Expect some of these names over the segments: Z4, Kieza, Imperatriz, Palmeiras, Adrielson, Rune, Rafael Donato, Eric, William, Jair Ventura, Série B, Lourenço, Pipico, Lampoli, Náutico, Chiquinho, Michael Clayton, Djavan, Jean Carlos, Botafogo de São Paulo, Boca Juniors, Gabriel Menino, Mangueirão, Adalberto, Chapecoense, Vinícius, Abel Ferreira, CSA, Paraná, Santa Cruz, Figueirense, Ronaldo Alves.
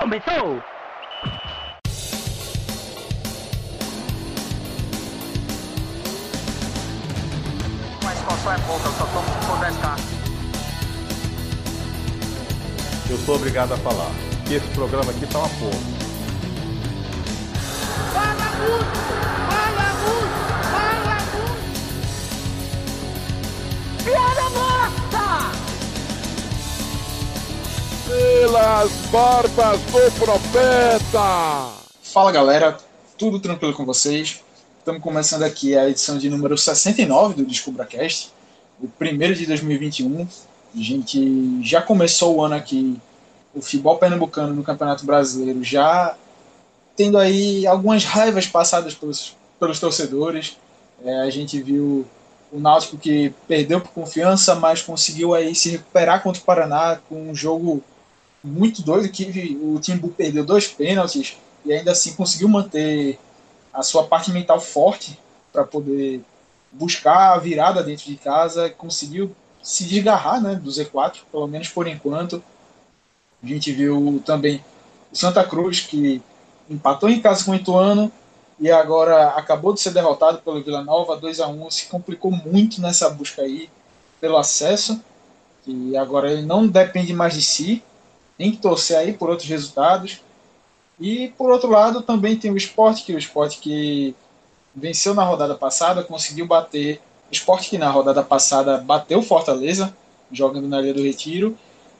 Começou! Mas qual só é pouca, eu só tomo por 10k. Eu sou obrigado a falar que esse programa aqui tá uma porra. Fala muito! Fala muito! Fala muito! Piada morta! Pelas barbas do profeta! Fala galera, tudo tranquilo com vocês? Estamos começando aqui a edição de número 69 do DescubraCast, o primeiro de 2021. A gente já começou o ano aqui, o futebol pernambucano no Campeonato Brasileiro, já tendo aí algumas raivas passadas pelos torcedores. A gente viu o Náutico que perdeu por Confiança, mas conseguiu aí se recuperar contra o Paraná com um jogo muito doido, que o Timbu perdeu 2 pênaltis e ainda assim conseguiu manter a sua parte mental forte para poder buscar a virada dentro de casa, conseguiu se desgarrar, né, do Z4, pelo menos por enquanto. A gente viu também o Santa Cruz, que empatou em casa com o Ituano e agora acabou de ser derrotado pelo Vila Nova, 2-1, se complicou muito nessa busca aí pelo acesso, e agora ele não depende mais de si, tem que torcer aí por outros resultados. E por outro lado também tem o Sport que venceu na rodada passada, conseguiu bater o Sport que na rodada passada bateu Fortaleza, jogando na Ilha do Retiro,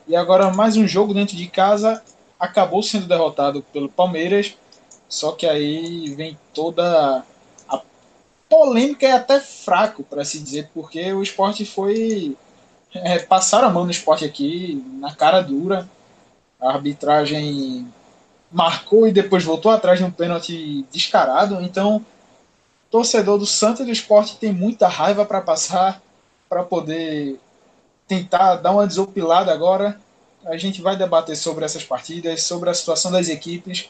e agora mais um jogo dentro de casa, acabou sendo derrotado pelo Palmeiras, só que aí vem toda a polêmica, é até fraco para se dizer, porque o Sport foi... passaram a mão no Sport aqui, na cara dura. A arbitragem marcou e depois voltou atrás de um pênalti descarado. Então, torcedor do Santa e do Sport tem muita raiva para passar, para poder tentar dar uma desopilada agora. A gente vai debater sobre essas partidas, sobre a situação das equipes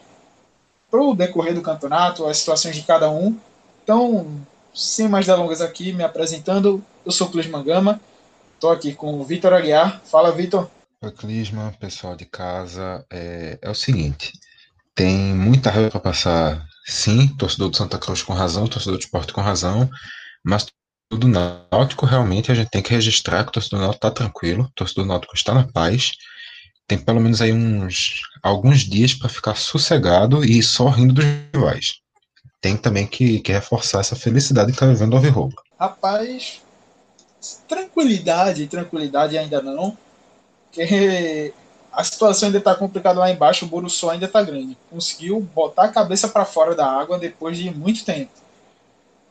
para o decorrer do campeonato, as situações de cada um. Então, sem mais delongas aqui, me apresentando, eu sou o Clisman Gama, estou aqui com o Vitor Aguiar. Fala, Vitor. Oi, Clisman, pessoal de casa, é o seguinte, tem muita raiva para passar, sim, torcedor do Santa Cruz com razão, torcedor do Sport com razão, mas torcedor do Náutico realmente a gente tem que registrar que o torcedor do Náutico está tranquilo, o torcedor do Náutico está na paz, tem pelo menos aí alguns dias para ficar sossegado e só rindo dos rivais. Tem também que reforçar essa felicidade que está vivendo o Alvirrubro. Rapaz, tranquilidade ainda não, porque a situação ainda está complicada lá embaixo, o Borussia ainda está grande. Conseguiu botar a cabeça para fora da água depois de muito tempo.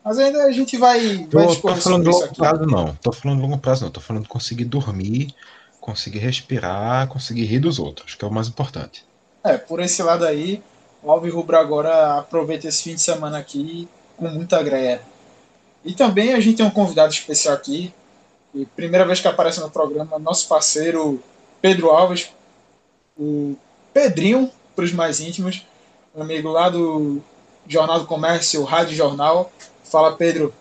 Mas ainda a gente vai discutir sobre isso aqui. Não estou falando longo prazo, estou falando de conseguir dormir, conseguir respirar, conseguir rir dos outros, que é o mais importante. Por esse lado aí, o Alvirrubro agora aproveita esse fim de semana aqui com muita greia. E também a gente tem um convidado especial aqui, e primeira vez que aparece no programa, nosso parceiro Pedro Alves, o Pedrinho, para os mais íntimos, amigo lá do Jornal do Comércio, Rádio Jornal. Fala, Pedro.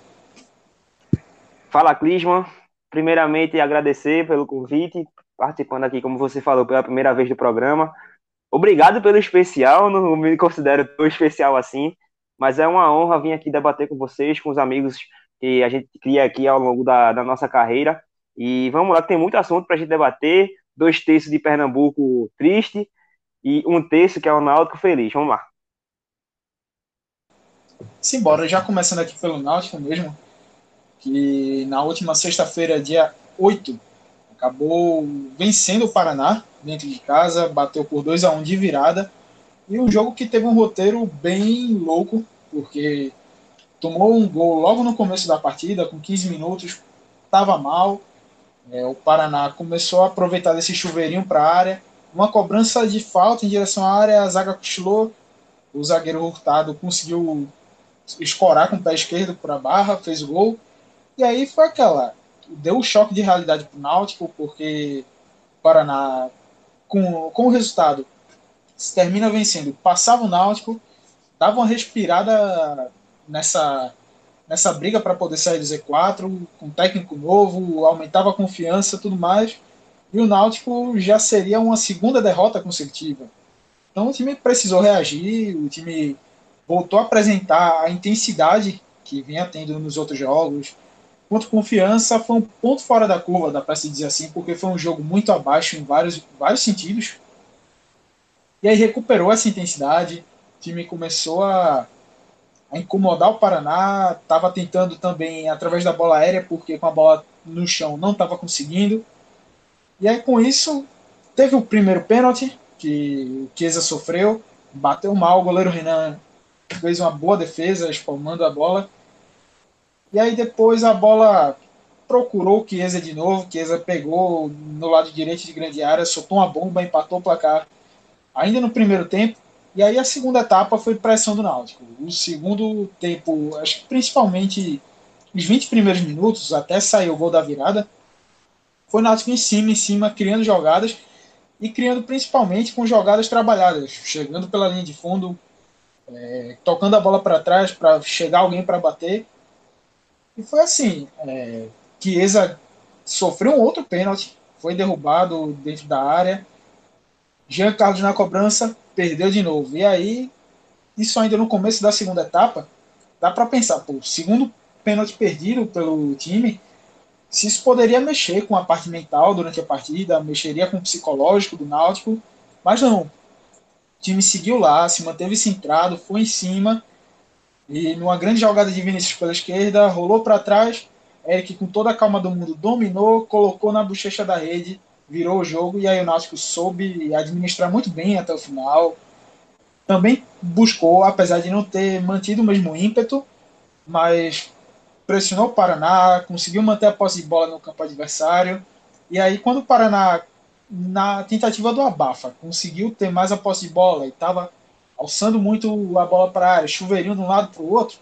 Fala, Clisman. Primeiramente, agradecer pelo convite, participando aqui, como você falou, pela primeira vez do programa. Obrigado pelo especial, não me considero tão especial assim, mas é uma honra vir aqui debater com vocês, com os amigos que a gente cria aqui ao longo da nossa carreira, e vamos lá, tem muito assunto pra gente debater, 2/3 de Pernambuco triste, e 1/3 que é o Náutico feliz, vamos lá. Simbora, já começando aqui pelo Náutico mesmo, que na última sexta-feira, dia 8, acabou vencendo o Paraná dentro de casa, bateu por 2-1 de virada, e um jogo que teve um roteiro bem louco, porque tomou um gol logo no começo da partida, com 15 minutos, estava mal. O Paraná começou a aproveitar desse chuveirinho para a área. Uma cobrança de falta em direção à área, a zaga cochilou. O zagueiro Hurtado conseguiu escorar com o pé esquerdo para a barra, fez o gol. E aí foi aquela. Deu um choque de realidade para o Náutico, porque o Paraná, com o resultado, se termina vencendo. Passava o Náutico, dava uma respirada nessa briga para poder sair do Z4, com técnico novo, aumentava a confiança e tudo mais, e o Náutico já seria uma segunda derrota consecutiva. Então o time precisou reagir, o time voltou a apresentar a intensidade que vinha tendo nos outros jogos. Quanto Confiança, foi um ponto fora da curva, dá para se dizer assim, porque foi um jogo muito abaixo em vários sentidos. E aí recuperou essa intensidade, o time começou a incomodar o Paraná, estava tentando também através da bola aérea, porque com a bola no chão não estava conseguindo. E aí com isso, teve o primeiro pênalti, que o Kieza sofreu, bateu mal, o goleiro Renan fez uma boa defesa, espalmando a bola. E aí depois a bola procurou o Kieza de novo, o Kieza pegou no lado direito de grande área, soltou uma bomba, empatou o placar ainda no primeiro tempo. E aí a segunda etapa foi pressão do Náutico. O segundo tempo, acho que principalmente os 20 primeiros minutos, até sair o gol da virada, foi o Náutico em cima, criando jogadas, e criando principalmente com jogadas trabalhadas, chegando pela linha de fundo, tocando a bola para trás para chegar alguém para bater. E foi assim, Chiesa sofreu um outro pênalti, foi derrubado dentro da área, Jean Carlos na cobrança perdeu de novo. E aí, isso ainda no começo da segunda etapa, dá para pensar, pô, segundo pênalti perdido pelo time, se isso poderia mexer com a parte mental durante a partida, mexeria com o psicológico do Náutico, mas não. O time seguiu lá, se manteve centrado, foi em cima, e numa grande jogada de Vinícius pela esquerda, rolou para trás, Eric com toda a calma do mundo dominou, colocou na bochecha da rede, virou o jogo, e aí o Náutico soube administrar muito bem até o final. Também buscou, apesar de não ter mantido o mesmo ímpeto, mas pressionou o Paraná, conseguiu manter a posse de bola no campo adversário. E aí quando o Paraná, na tentativa do abafa, conseguiu ter mais a posse de bola e estava alçando muito a bola para a área, chuveirinho de um lado para o outro,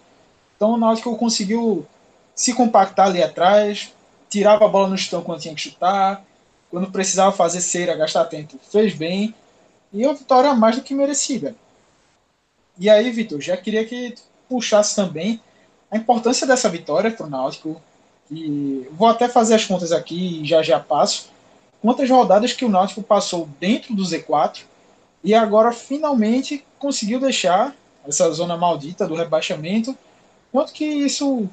então o Náutico conseguiu se compactar ali atrás, tirava a bola no chutão quando tinha que chutar, quando precisava fazer cera, gastar tempo, fez bem, e a vitória mais do que merecida. E aí, Vitor, já queria que puxasse também a importância dessa vitória para o Náutico, e vou até fazer as contas aqui e já passo, quantas rodadas que o Náutico passou dentro do Z4 e agora finalmente conseguiu deixar essa zona maldita do rebaixamento, quanto que isso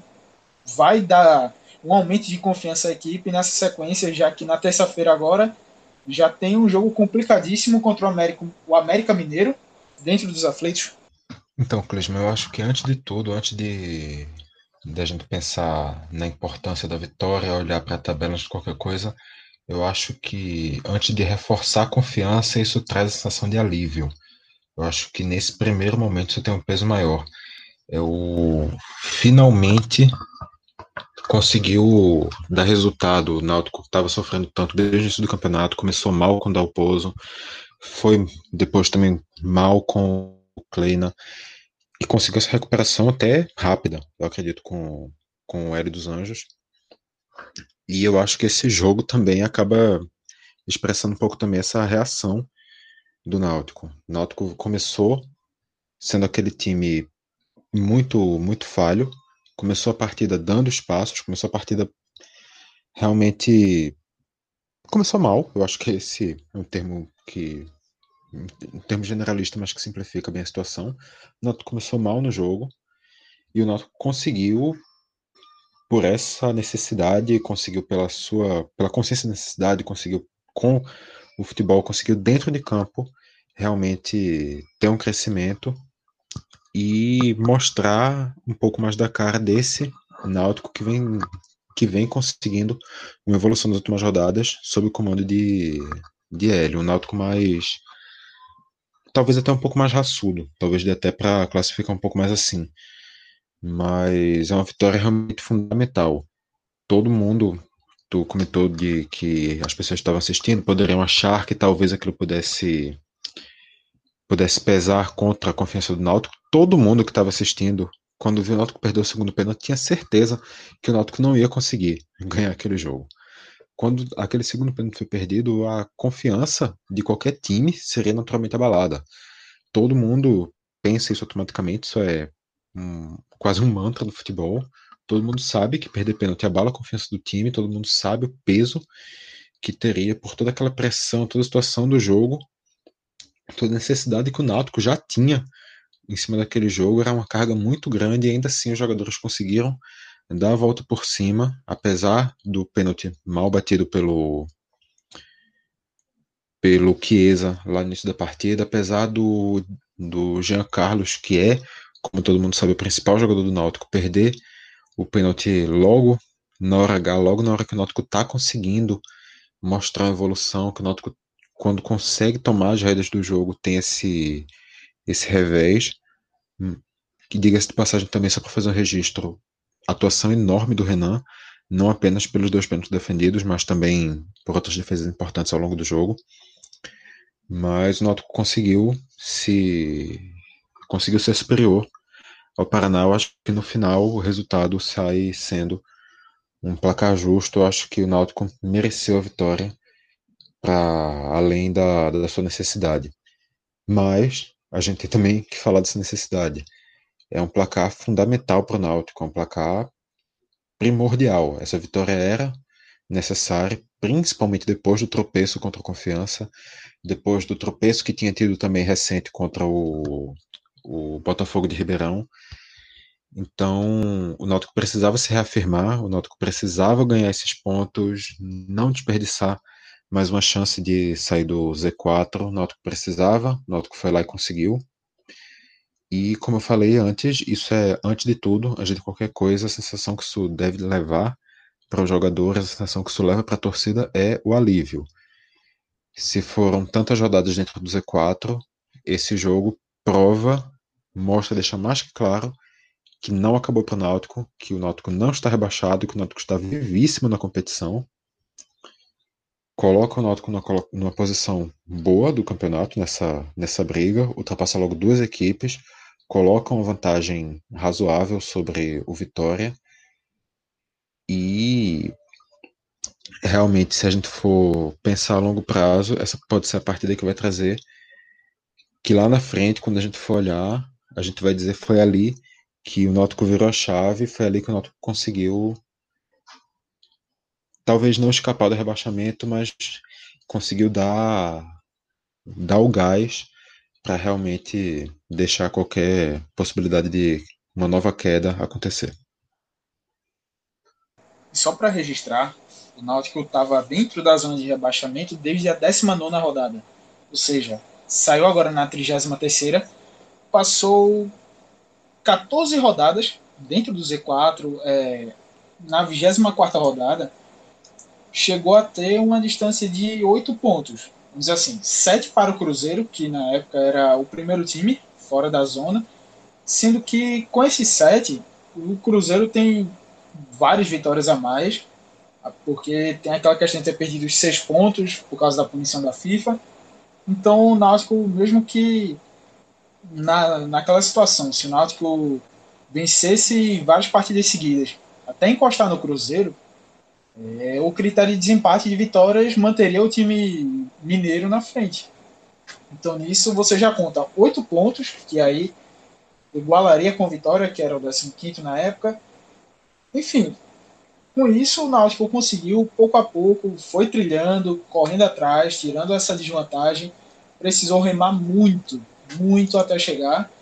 vai dar um aumento de confiança à equipe nessa sequência, já que na terça-feira agora já tem um jogo complicadíssimo contra o América Mineiro dentro dos aflitos. Então, Clisma, eu acho que antes de tudo, antes de a gente pensar na importância da vitória, olhar para tabelas de qualquer coisa, eu acho que antes de reforçar a confiança, isso traz a sensação de alívio. Eu acho que nesse primeiro momento isso tem um peso maior. Eu finalmente conseguiu dar resultado. O Náutico estava sofrendo tanto desde o início do campeonato, começou mal com o Dalpozo, foi depois também mal com Kleina, e conseguiu essa recuperação até rápida, eu acredito, com o Hélio dos Anjos. E eu acho que esse jogo também acaba expressando um pouco também essa reação do Náutico. O Náutico começou sendo aquele time muito falho, começou a partida dando espaços, começou a partida realmente... Começou mal, eu acho que esse é um termo que... um termo generalista, mas que simplifica bem a situação. O Náutico começou mal no jogo e o Náutico conseguiu, por essa necessidade, conseguiu pela consciência da necessidade, conseguiu com o futebol, conseguiu dentro de campo realmente ter um crescimento e mostrar um pouco mais da cara desse Náutico que vem conseguindo uma evolução nas últimas rodadas sob o comando de Hélio, um Náutico mais... talvez até um pouco mais raçudo, talvez dê até para classificar um pouco mais assim. Mas é uma vitória realmente fundamental. Todo mundo, tu comentou de que as pessoas que estavam assistindo poderiam achar que talvez aquilo pudesse pesar contra a confiança do Náutico. Todo mundo que estava assistindo, quando viu o Náutico perder o segundo pênalti, tinha certeza que o Náutico não ia conseguir ganhar aquele jogo. Quando aquele segundo pênalti foi perdido, a confiança de qualquer time seria naturalmente abalada. Todo mundo pensa isso automaticamente, isso é quase um mantra do futebol. Todo mundo sabe que perder pênalti abala a confiança do time, todo mundo sabe o peso que teria por toda aquela pressão, toda a situação do jogo, toda a necessidade que o Náutico já tinha em cima daquele jogo, era uma carga muito grande, e ainda assim os jogadores conseguiram dar a volta por cima, apesar do pênalti mal batido pelo Kieza lá no início da partida, apesar do Jean Carlos, que é, como todo mundo sabe, o principal jogador do Náutico, perder o pênalti logo na hora H, logo na hora que o Náutico está conseguindo mostrar a evolução, que o Náutico, quando consegue tomar as rédeas do jogo, tem esse revés, que, diga-se de passagem também, só para fazer um registro, atuação enorme do Renan, não apenas pelos dois pênaltis defendidos, mas também por outras defesas importantes ao longo do jogo. Mas o Náutico conseguiu ser superior ao Paraná. Eu acho que no final o resultado sai sendo um placar justo. Eu acho que o Náutico mereceu a vitória, para além da sua necessidade. Mas a gente tem também que falar dessa necessidade. É um placar fundamental para o Náutico, é um placar primordial. Essa vitória era necessária, principalmente depois do tropeço contra a Confiança, depois do tropeço que tinha tido também recente contra o Botafogo de Ribeirão. Então, o Náutico precisava se reafirmar, o Náutico precisava ganhar esses pontos, não desperdiçar mais uma chance de sair do Z4. O Náutico precisava, o Náutico foi lá e conseguiu. E como eu falei antes, isso é antes de tudo, antes de qualquer coisa, a sensação que isso deve levar para os jogadores, a sensação que isso leva para a torcida é o alívio. Se foram tantas rodadas dentro do Z4, esse jogo prova, mostra, deixa mais que claro que não acabou para o Náutico, que o Náutico não está rebaixado, que o Náutico está vivíssimo na competição, coloca o Náutico numa posição boa do campeonato nessa briga, ultrapassa logo duas equipes, coloca uma vantagem razoável sobre o Vitória. E realmente, se a gente for pensar a longo prazo, essa pode ser a partida que vai trazer, que lá na frente, quando a gente for olhar, a gente vai dizer foi ali que o Náutico virou a chave, foi ali que o Náutico conseguiu talvez não escapar do rebaixamento, mas conseguiu dar o gás para realmente deixar qualquer possibilidade de uma nova queda acontecer. Só para registrar, o Náutico estava dentro da zona de rebaixamento desde a 19ª rodada. Ou seja, saiu agora na 33ª, passou 14 rodadas dentro do Z4, na 24ª rodada, chegou a ter uma distância de 8 pontos. Vamos dizer assim, 7 para o Cruzeiro, que na época era o primeiro time fora da zona, sendo que com esses 7, o Cruzeiro tem várias vitórias a mais, porque tem aquela questão de ter perdido os 6 pontos por causa da punição da FIFA. Então o Náutico, mesmo que naquela situação, se o Náutico vencesse várias partidas seguidas, até encostar no Cruzeiro, o critério de desempate de vitórias manteria o time mineiro na frente. Então nisso você já conta 8 pontos, que aí igualaria com a Vitória, que era o 15º na época. Enfim, com isso o Náutico conseguiu, pouco a pouco, foi trilhando, correndo atrás, tirando essa desvantagem, precisou remar muito, muito até chegar,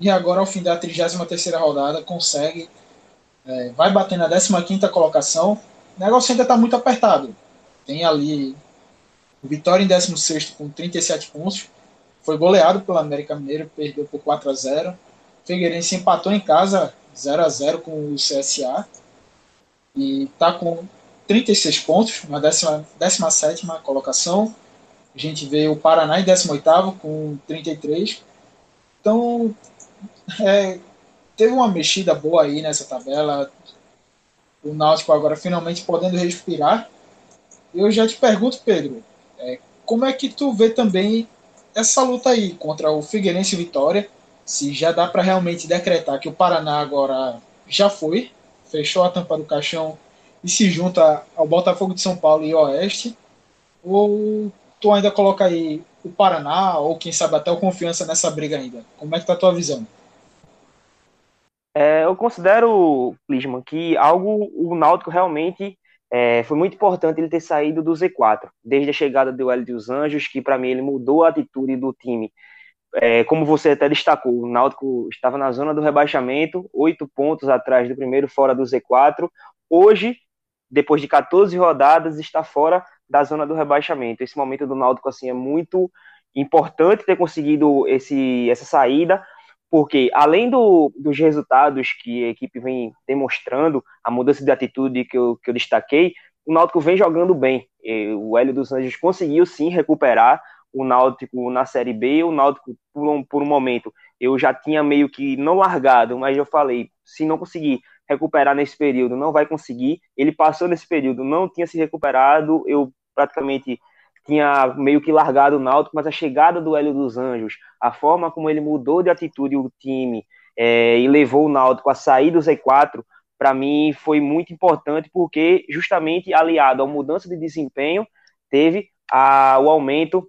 e agora ao fim da 33ª rodada consegue, vai bater na 15ª colocação. O negócio ainda está muito apertado. Tem ali o Vitória em 16º com 37 pontos. Foi goleado pelo América Mineiro, perdeu por 4-0. O Figueirense empatou em casa 0-0 com o CSA. E está com 36 pontos, na 17ª colocação. A gente vê o Paraná em 18º com 33. Então, teve uma mexida boa aí nessa tabela. O Náutico agora finalmente podendo respirar. Eu já te pergunto, Pedro, como é que tu vê também essa luta aí contra o Figueirense e Vitória? Se já dá para realmente decretar que o Paraná agora já foi, fechou a tampa do caixão e se junta ao Botafogo de São Paulo e Oeste, ou tu ainda coloca aí o Paraná, ou quem sabe até o Confiança nessa briga ainda? Como é que tá a tua visão? Eu considero, Clisman, que o Náutico realmente Foi muito importante ele ter saído do Z4, desde a chegada do Hélio dos Anjos, que para mim ele mudou a atitude do time. Como você até destacou, o Náutico estava na zona do rebaixamento, 8 pontos atrás do primeiro, fora do Z4. Hoje, depois de 14 rodadas, está fora da zona do rebaixamento. Esse momento do Náutico assim, é muito importante ter conseguido essa saída, porque além dos resultados que a equipe vem demonstrando, a mudança de atitude que eu destaquei, o Náutico vem jogando bem. O Hélio dos Anjos conseguiu sim recuperar o Náutico na Série B. O Náutico, por um momento, eu já tinha meio que não largado, mas eu falei, se não conseguir recuperar nesse período, não vai conseguir. Ele passou nesse período, não tinha se recuperado, eu praticamente tinha meio que largado o Náutico, mas a chegada do Hélio dos Anjos, a forma como ele mudou de atitude o time e levou o Náutico a sair do Z4, para mim foi muito importante, porque justamente aliado à mudança de desempenho, teve o aumento,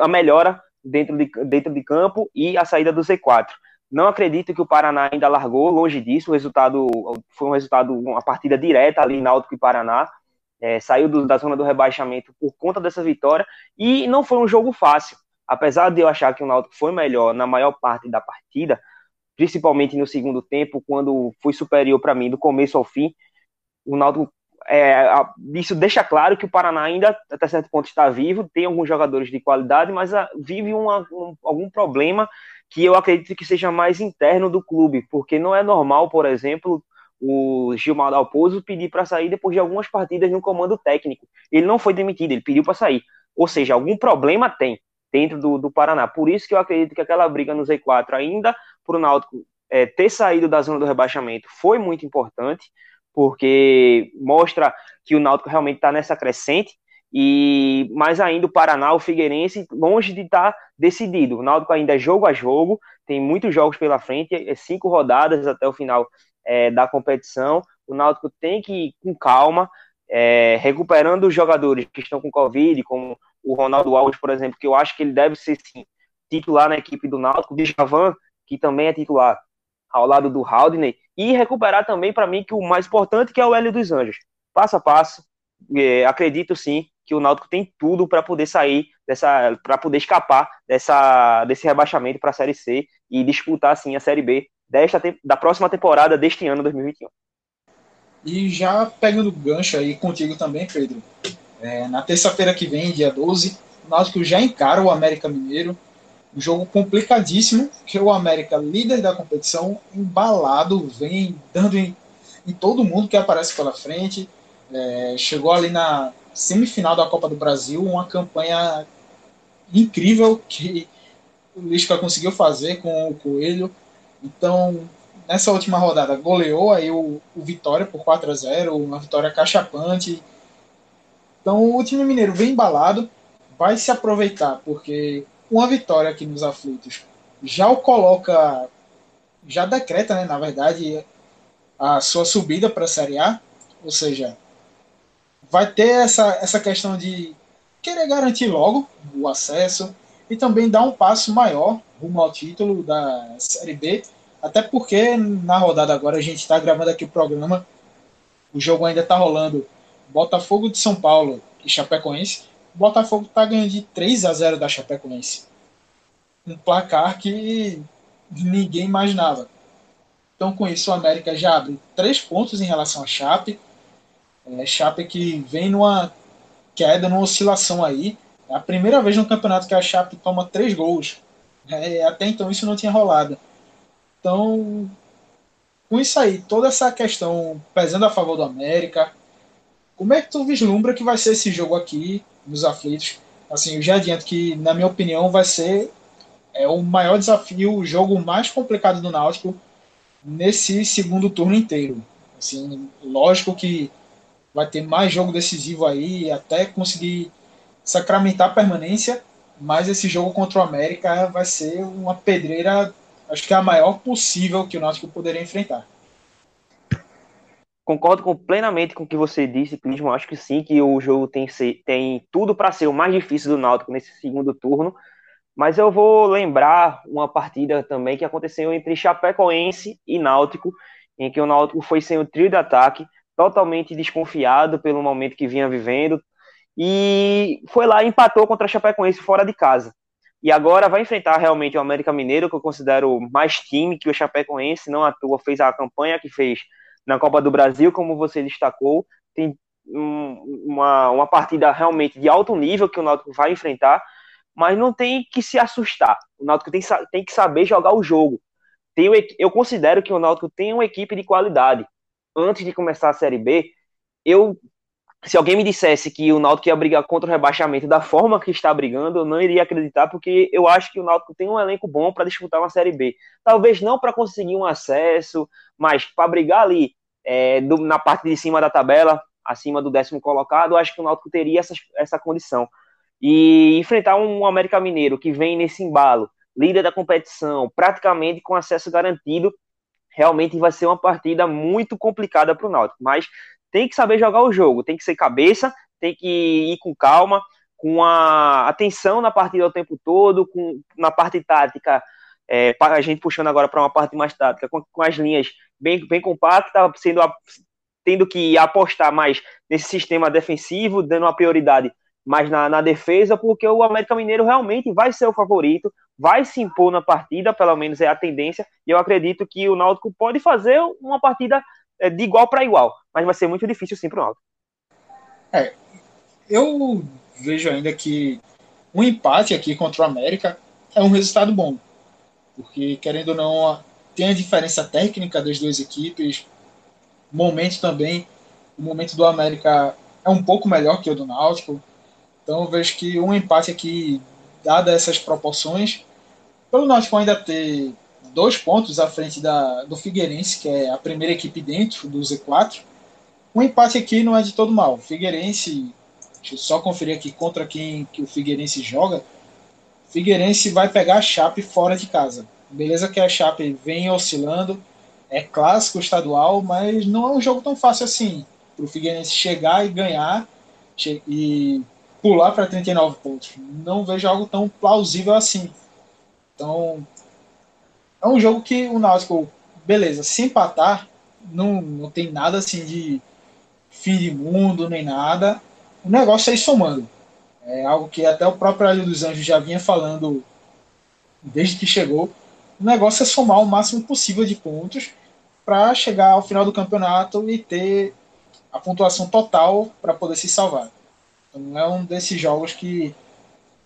a melhora dentro de campo e a saída do Z4. Não acredito que o Paraná ainda largou, longe disso, o resultado foi uma partida direta ali, Náutico e Paraná. Saiu da zona do rebaixamento por conta dessa vitória, e não foi um jogo fácil, apesar de eu achar que o Náutico foi melhor na maior parte da partida, principalmente no segundo tempo, quando foi superior para mim do começo ao fim. O Náutico, isso deixa claro que o Paraná ainda até certo ponto está vivo, tem alguns jogadores de qualidade, mas vive algum problema que eu acredito que seja mais interno do clube, porque não é normal, por exemplo, o Gilmar Dalpozo pediu para sair depois de algumas partidas no comando técnico. Ele não foi demitido, ele pediu para sair. Ou seja, algum problema tem dentro do Paraná. Por isso que eu acredito que aquela briga no Z4 ainda, para o Náutico ter saído da zona do rebaixamento, foi muito importante, porque mostra que o Náutico realmente está nessa crescente, e mais ainda o Paraná, o Figueirense, longe de estar decidido. O Náutico ainda é jogo a jogo, tem muitos jogos pela frente, 5 rodadas até o final da competição. O Náutico tem que ir com calma, recuperando os jogadores que estão com Covid, como o Ronaldo Alves, por exemplo, que eu acho que ele deve ser sim titular na equipe do Náutico, o Djavan, que também é titular ao lado do Haldney, e recuperar também, para mim, que o mais importante, que é o Hélio dos Anjos. Passo a passo, acredito sim que o Náutico tem tudo para poder para poder escapar desse rebaixamento para a Série C e disputar sim a Série B da próxima temporada deste ano, 2021. E já pegando o gancho aí contigo também, Pedro, na terça-feira que vem, dia 12, o Náutico já encara o América Mineiro, um jogo complicadíssimo, que o América, líder da competição, embalado, vem dando em todo mundo que aparece pela frente, chegou ali na semifinal da Copa do Brasil, uma campanha incrível que o Lisca conseguiu fazer com o Coelho. Então, nessa última rodada, goleou aí o Vitória por 4-0, uma vitória cachapante. Então, o time mineiro vem embalado, vai se aproveitar, porque uma vitória aqui nos aflitos já o coloca, já decreta, né, na verdade, a sua subida para a Série A. Ou seja, vai ter essa questão de querer garantir logo o acesso e também dar um passo maior rumo ao título da Série B, até porque na rodada agora a gente está gravando aqui o programa, o jogo ainda está rolando, Botafogo de São Paulo e Chapecoense. O Botafogo está ganhando de 3-0 da Chapecoense, um placar que ninguém imaginava. Então com isso o América já abre 3 pontos em relação à Chape, Chape que vem numa queda, numa oscilação aí, é a primeira vez no campeonato que a Chape toma 3 gols, até então isso não tinha rolado. Então, com isso aí, toda essa questão pesando a favor do América, como é que tu vislumbra que vai ser esse jogo aqui nos aflitos? Assim, eu já adianto que, na minha opinião, vai ser o maior desafio, o jogo mais complicado do Náutico nesse segundo turno inteiro. Assim, lógico que vai ter mais jogo decisivo aí, até conseguir sacramentar a permanência, mas esse jogo contra o América vai ser uma pedreira, acho que é a maior possível que o Náutico poderia enfrentar. Concordo plenamente com o que você disse, Clisman. Acho que sim, que o jogo tem tudo para ser o mais difícil do Náutico nesse segundo turno, mas eu vou lembrar uma partida também que aconteceu entre Chapecoense e Náutico, em que o Náutico foi sem o trio de ataque, totalmente desconfiado pelo momento que vinha vivendo, e foi lá e empatou contra a Chapecoense fora de casa. E agora vai enfrentar realmente o América Mineiro, que eu considero mais time que o Chapecoense, não à toa fez a campanha que fez na Copa do Brasil, como você destacou. Tem uma partida realmente de alto nível que o Náutico vai enfrentar, mas não tem que se assustar. O Náutico tem que saber jogar o jogo. Eu considero que o Náutico tem uma equipe de qualidade. Antes de começar a Série B, se alguém me dissesse que o Náutico ia brigar contra o rebaixamento da forma que está brigando, eu não iria acreditar, porque eu acho que o Náutico tem um elenco bom para disputar uma Série B. Talvez não para conseguir um acesso, mas para brigar ali na parte de cima da tabela, acima do 10º colocado, eu acho que o Náutico teria essa condição. E enfrentar um América Mineiro que vem nesse embalo, líder da competição, praticamente com acesso garantido, realmente vai ser uma partida muito complicada para o Náutico, mas tem que saber jogar o jogo, tem que ser cabeça, tem que ir com calma, com a atenção na partida o tempo todo, na parte tática, a gente puxando agora para uma parte mais tática, com as linhas bem compactas, tendo que apostar mais nesse sistema defensivo, dando uma prioridade mais na defesa, porque o América Mineiro realmente vai ser o favorito, vai se impor na partida, pelo menos é a tendência, e eu acredito que o Náutico pode fazer uma partida de igual para igual, mas vai ser muito difícil sim para o Náutico. Eu vejo ainda que um empate aqui contra o América é um resultado bom, porque querendo ou não, tem a diferença técnica das duas equipes, momento também, o momento do América é um pouco melhor que o do Náutico, então eu vejo que um empate aqui, dada essas proporções, pelo Náutico ainda ter 2 pontos à frente do Figueirense, que é a primeira equipe dentro do Z4, um empate aqui não é de todo mal. O Figueirense, deixa eu só conferir aqui contra quem que o Figueirense joga, o Figueirense vai pegar a Chape fora de casa. Beleza que a Chape vem oscilando, é clássico estadual, mas não é um jogo tão fácil assim para o Figueirense chegar e ganhar e pular para 39 pontos. Não vejo algo tão plausível assim. Então, é um jogo que o Náutico, beleza, se empatar, não tem nada assim de fim de mundo, nem nada. O negócio é ir somando. É algo que até o próprio Hélio dos Anjos já vinha falando desde que chegou. O negócio é somar o máximo possível de pontos para chegar ao final do campeonato e ter a pontuação total para poder se salvar. Então é um desses jogos que,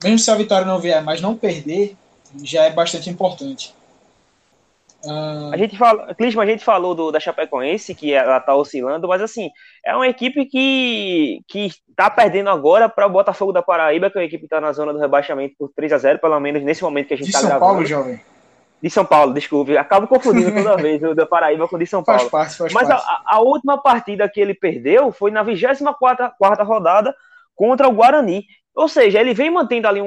mesmo se a vitória não vier, mas não perder, já é bastante importante. A gente falou da Chapecoense, que ela tá oscilando, mas assim, é uma equipe que tá perdendo agora para o Botafogo da Paraíba, que é uma equipe que tá na zona do rebaixamento por 3-0, pelo menos nesse momento que a gente de tá São gravando. Paulo, jovem. De São Paulo, desculpe, acabo confundindo toda vez o da Paraíba com o de São Paulo. Faz parte. A última partida que ele perdeu foi na 24ª rodada contra o Guarani, ou seja, ele vem mantendo ali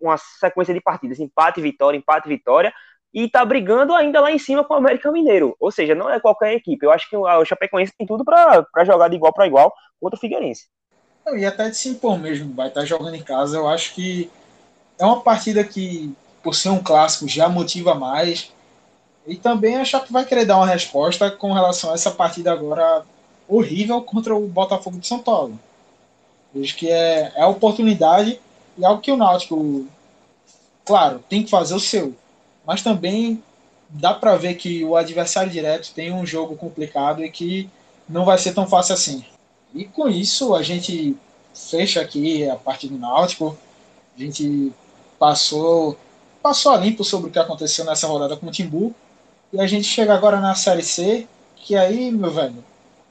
uma sequência de partidas, empate, vitória, e tá brigando ainda lá em cima com o América Mineiro, ou seja, não é qualquer equipe. Eu acho que o Chapecoense tem tudo para jogar de igual para igual contra o Figueirense. E até de se impor mesmo, vai estar jogando em casa. Eu acho que é uma partida que, por ser um clássico, já motiva mais, e também a Chape vai querer dar uma resposta com relação a essa partida agora horrível contra o Botafogo de São Paulo. Vejo que é a oportunidade e algo que o Náutico, claro, tem que fazer o seu, mas também dá para ver que o adversário direto tem um jogo complicado e que não vai ser tão fácil assim. E com isso a gente fecha aqui a parte do Náutico. A gente passou a limpo sobre o que aconteceu nessa rodada com o Timbu, e a gente chega agora na Série C, que aí, meu velho,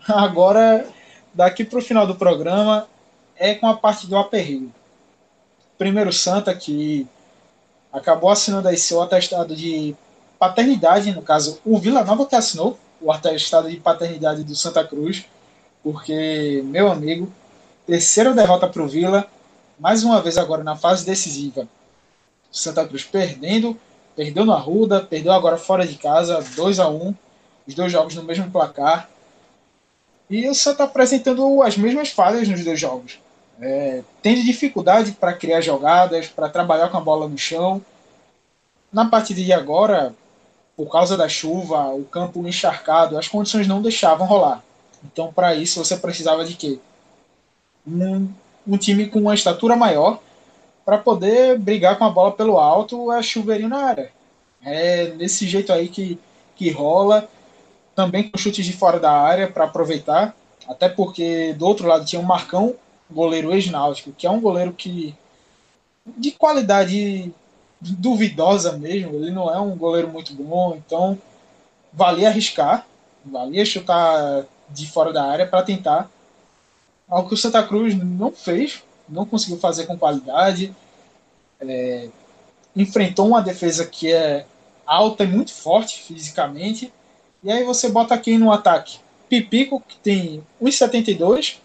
agora daqui para o final do programa é com a parte do aperreio. Primeiro Santa, que acabou assinando aí seu atestado de paternidade, no caso o Vila Nova que assinou o atestado de paternidade do Santa Cruz, porque, meu amigo, terceira derrota para o Vila, mais uma vez agora na fase decisiva. Santa Cruz perdeu no Arruda, perdeu agora fora de casa, 2-1, os dois jogos no mesmo placar. E o Santa apresentando as mesmas falhas nos dois jogos. Tendo dificuldade para criar jogadas, para trabalhar com a bola no chão. Na partida de agora, por causa da chuva, o campo encharcado, as condições não deixavam rolar. Então, para isso, você precisava de quê? Um time com uma estatura maior para poder brigar com a bola pelo alto, é chuveirinho na área. É desse jeito aí que rola. Também com chutes de fora da área para aproveitar. Até porque do outro lado tinha o Marcão, goleiro ex-náutico, que é um goleiro que de qualidade duvidosa mesmo. Ele não é um goleiro muito bom, então valia arriscar, valia chutar de fora da área para tentar. Algo que o Santa Cruz não fez, não conseguiu fazer com qualidade. Enfrentou uma defesa que é alta e muito forte fisicamente. E aí você bota quem no ataque? Pipico, que tem 1,72,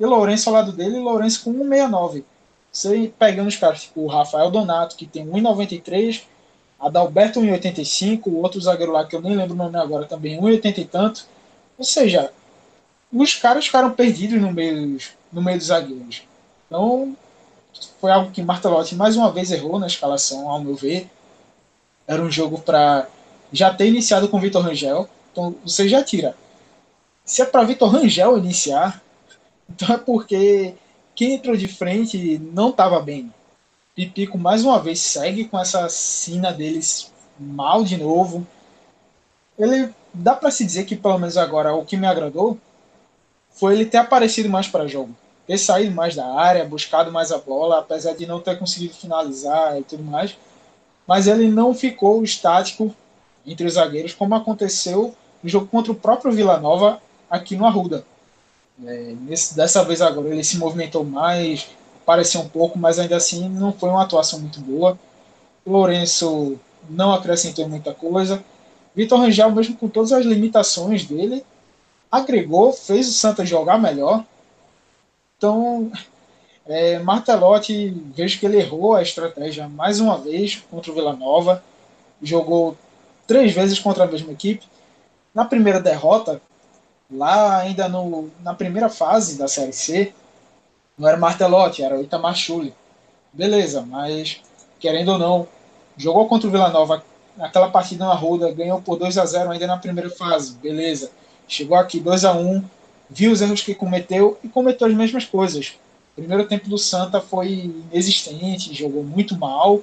e Lourenço ao lado dele, e Lourenço com 1,69. Você pegando os caras, tipo o Rafael Donato, que tem 1,93, Adalberto 1,85, o outro zagueiro lá, que eu nem lembro o nome agora, também 1,80 e tanto. Ou seja, os caras ficaram perdidos no meio dos zagueiros. Então, foi algo que Martelotti mais uma vez errou na escalação, ao meu ver. Era um jogo para já ter iniciado com o Vitor Rangel, então você já tira. Se é para Vitor Rangel iniciar, então é porque quem entrou de frente não estava bem. Pipico mais uma vez segue com essa sina deles mal de novo. Ele dá para se dizer que pelo menos agora o que me agradou foi ele ter aparecido mais para jogo, ter saído mais da área, buscado mais a bola, apesar de não ter conseguido finalizar e tudo mais. Mas ele não ficou estático entre os zagueiros, como aconteceu no jogo contra o próprio Vila Nova aqui no Arruda. Dessa vez agora ele se movimentou mais, apareceu um pouco, mas ainda assim não foi uma atuação muito boa. O Lourenço não acrescentou muita coisa. Vitor Rangel, mesmo com todas as limitações dele, agregou, fez o Santa jogar melhor. Então, Martelotti, vejo que ele errou a estratégia mais uma vez contra o Vila Nova. Jogou 3 vezes contra a mesma equipe. Na primeira derrota, lá ainda na primeira fase da Série C, não era Martelotti, era o Itamar Schulli. Beleza, mas querendo ou não, jogou contra o Vila Nova naquela partida na Arruda, ganhou por 2-0 ainda na primeira fase. Beleza, chegou aqui 2-1, viu os erros que cometeu e cometeu as mesmas coisas. O primeiro tempo do Santa foi inexistente, jogou muito mal,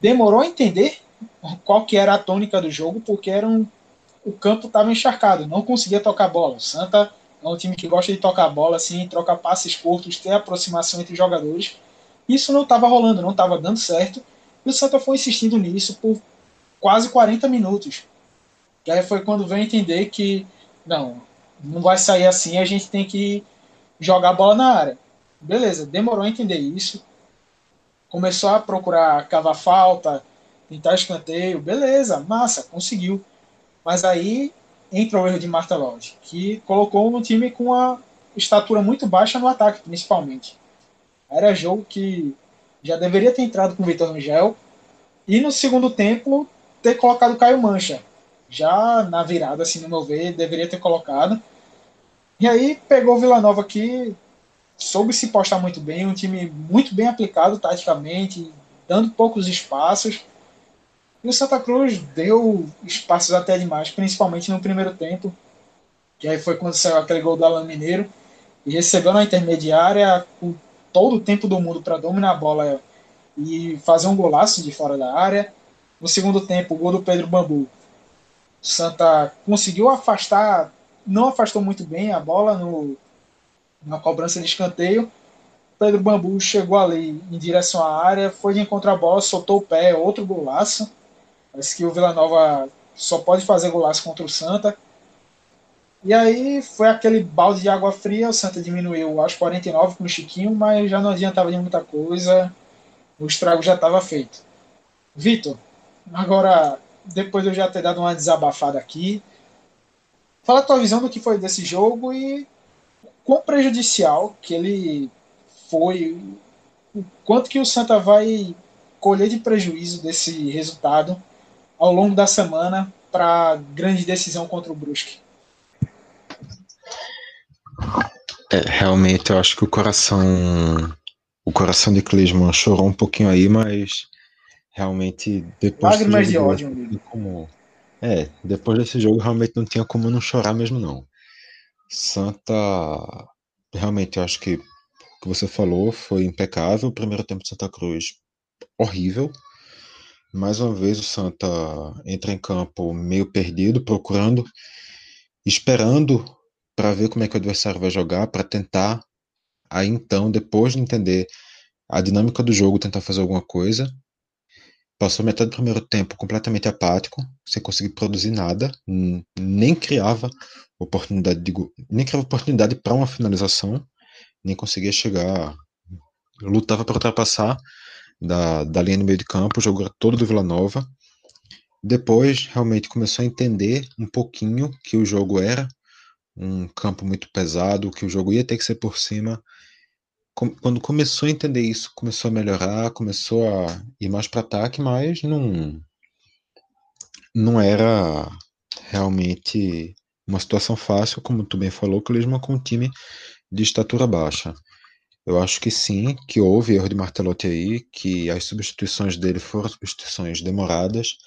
demorou a entender qual que era a tônica do jogo, porque o campo estava encharcado, não conseguia tocar bola. O Santa é um time que gosta de tocar bola, assim, trocar passes curtos, ter aproximação entre os jogadores. Isso não estava rolando, não estava dando certo, e o Santa foi insistindo nisso por quase 40 minutos. E aí foi quando veio entender que não vai sair assim, a gente tem que jogar a bola na área. Beleza, demorou a entender isso, começou a procurar cavar falta, pintar escanteio, beleza, massa, conseguiu. Mas aí entra o erro de Martelotti, que colocou um time com uma estatura muito baixa no ataque, principalmente. Era jogo que já deveria ter entrado com o Vitor Rangel e no segundo tempo ter colocado o Caio Mancha. Já na virada, assim, no meu ver, deveria ter colocado. E aí pegou o Vila Nova, que soube se postar muito bem, um time muito bem aplicado taticamente, dando poucos espaços. E o Santa Cruz deu espaços até demais, principalmente no primeiro tempo, que aí foi quando saiu aquele gol do Alan Mineiro, e recebeu na intermediária com todo o tempo do mundo para dominar a bola e fazer um golaço de fora da área. No segundo tempo, o gol do Pedro Bambu. O Santa conseguiu afastar, não afastou muito bem a bola na cobrança de escanteio. Pedro Bambu chegou ali em direção à área, foi de encontro à bola, soltou o pé, outro golaço. Parece que o Vila Nova só pode fazer golaço contra o Santa. E aí foi aquele balde de água fria, o Santa diminuiu aos 49 com o Chiquinho, mas já não adiantava de muita coisa, o estrago já estava feito. Vitor, agora, depois de eu já ter dado uma desabafada aqui, fala a tua visão do que foi desse jogo e quão prejudicial que ele foi, o quanto que o Santa vai colher de prejuízo desse resultado ao longo da semana para a grande decisão contra o Brusque. Realmente eu acho que o coração de Clisman chorou um pouquinho aí, mas realmente depois lágrimas de ódio, amigo. Depois desse jogo realmente não tinha como não chorar mesmo não. Santa, realmente, eu acho que o que você falou foi impecável. O primeiro tempo de Santa Cruz, horrível. Mais uma vez o Santa entra em campo meio perdido, procurando, esperando para ver como é que o adversário vai jogar, para tentar, aí então, depois de entender a dinâmica do jogo, tentar fazer alguma coisa. Passou metade do primeiro tempo completamente apático, sem conseguir produzir nada, nem criava oportunidade para uma finalização, nem conseguia chegar, lutava para ultrapassar da linha no meio de campo, o jogo era todo do Vila Nova. Depois realmente começou a entender um pouquinho que o jogo era um campo muito pesado, que o jogo ia ter que ser por cima. Quando começou a entender isso, começou a melhorar, começou a ir mais para ataque, mas não era realmente uma situação fácil, como tu bem falou, que mesmo com um time de estatura baixa. Eu acho que sim, que houve erro de Martelotti aí, que as substituições dele foram substituições demoradas,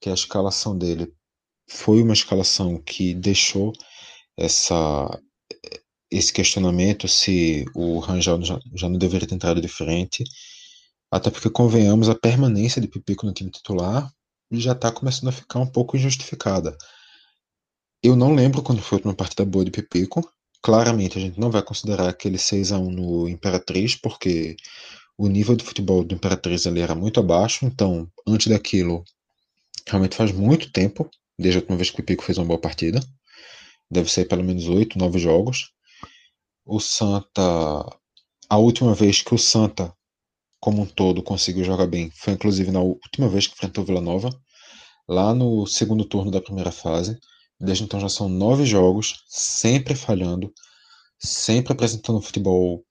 que a escalação dele foi uma escalação que deixou esse questionamento se o Rangel já não deveria ter entrado de frente, até porque, convenhamos, a permanência de Pipico no time titular já está começando a ficar um pouco injustificada. Eu não lembro quando foi a última partida boa de Pipico. Claramente a gente não vai considerar aquele 6-1 no Imperatriz, porque o nível de futebol do Imperatriz ali era muito abaixo. Então, antes daquilo, realmente faz muito tempo, desde a última vez que o Pipico fez uma boa partida. Deve ser pelo menos 8, 9 jogos. O Santa, a última vez que o Santa, como um todo, conseguiu jogar bem, foi inclusive na última vez que enfrentou o Vila Nova, lá no segundo turno da primeira fase. Desde então já são 9 jogos, sempre falhando, sempre apresentando um futebol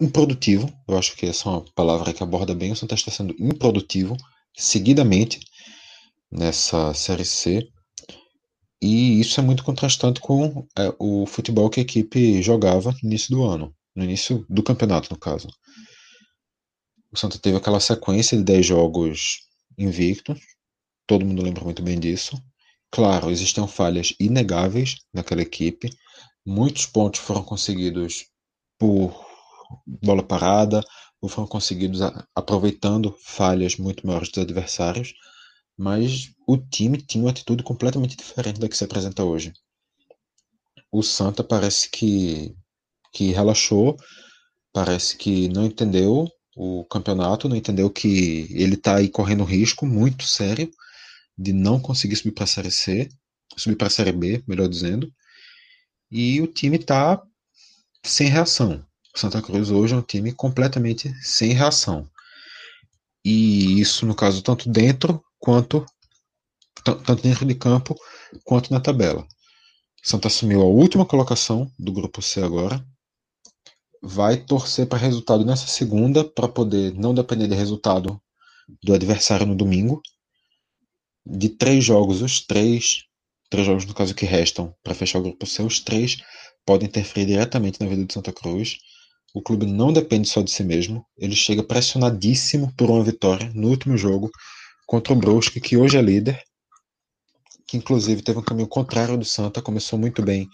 improdutivo. Eu acho que essa é uma palavra que aborda bem. O Santa está sendo improdutivo seguidamente nessa Série C. E isso é muito contrastante com o futebol que a equipe jogava no início do ano, no início do campeonato, no caso. O Santa teve aquela sequência de 10 jogos invictos, todo mundo lembra muito bem disso. Claro, existiam falhas inegáveis naquela equipe, muitos pontos foram conseguidos por bola parada, ou foram conseguidos aproveitando falhas muito maiores dos adversários, mas o time tinha uma atitude completamente diferente da que se apresenta hoje. O Santa parece que relaxou, parece que não entendeu o campeonato, não entendeu que ele está aí correndo um risco muito sério de não conseguir subir para a Série C, subir para a Série B, melhor dizendo, e o time está sem reação. O Santa Cruz hoje é um time completamente sem reação. E isso, no caso, tanto dentro de campo quanto na tabela. O Santa assumiu a última colocação do grupo C agora, vai torcer para resultado nessa segunda para poder não depender de resultado do adversário no domingo. De 3 jogos, os 3 jogos no caso que restam para fechar o grupo C, os 3 podem interferir diretamente na vida do Santa Cruz. O clube não depende só de si mesmo, ele chega pressionadíssimo por uma vitória no último jogo contra o Brusque, que hoje é líder, que inclusive teve um caminho contrário do Santa, começou muito bem,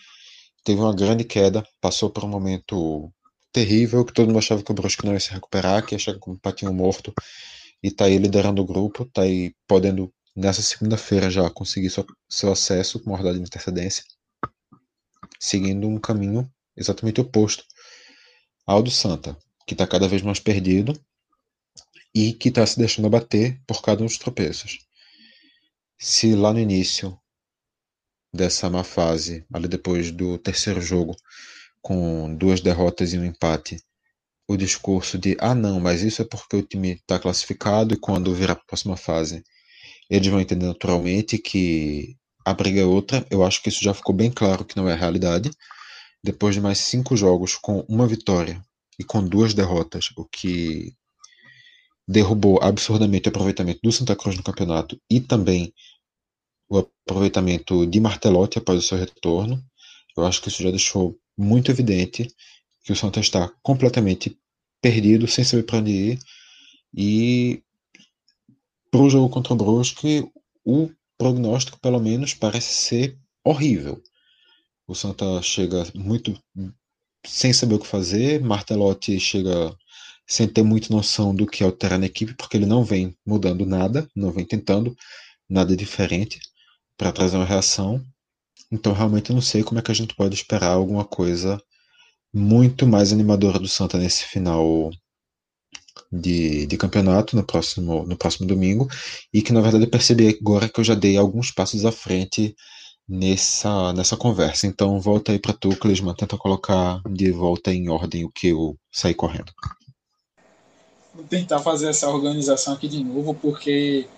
teve uma grande queda, passou por um momento terrível, que todo mundo achava que o Brusque não ia se recuperar, que ia chegar como um patinho morto, e está aí liderando o grupo, está aí podendo, nessa segunda-feira, já conseguir seu acesso com uma rodada de antecedência, seguindo um caminho exatamente oposto ao do Santa, que está cada vez mais perdido, e que está se deixando abater por cada um dos tropeços. Se lá no início dessa má fase, ali depois do terceiro jogo, com 2 derrotas e um empate, o discurso de, não, mas isso é porque o time está classificado e quando virar a próxima fase, eles vão entender naturalmente que a briga é outra. Eu acho que isso já ficou bem claro que não é a realidade. Depois de mais 5 jogos com 1 vitória e com 2 derrotas, o que derrubou absurdamente o aproveitamento do Santa Cruz no campeonato e também o aproveitamento de Martelotti após o seu retorno. Eu acho que isso já deixou muito evidente que o Santa está completamente perdido, sem saber para onde ir. E para o jogo contra o Brusque, o prognóstico, pelo menos, parece ser horrível. O Santa chega muito sem saber o que fazer. Martelotti chega sem ter muita noção do que alterar na equipe, porque ele não vem mudando nada, não vem tentando nada diferente para trazer uma reação. Então, realmente, eu não sei como é que a gente pode esperar alguma coisa muito mais animadora do Santa nesse final de campeonato, no próximo domingo, e que, na verdade, eu percebi agora que eu já dei alguns passos à frente nessa conversa. Então volta aí para tu, Clisman, tenta colocar de volta em ordem o que eu saí correndo. Vou tentar fazer essa organização aqui de novo, porque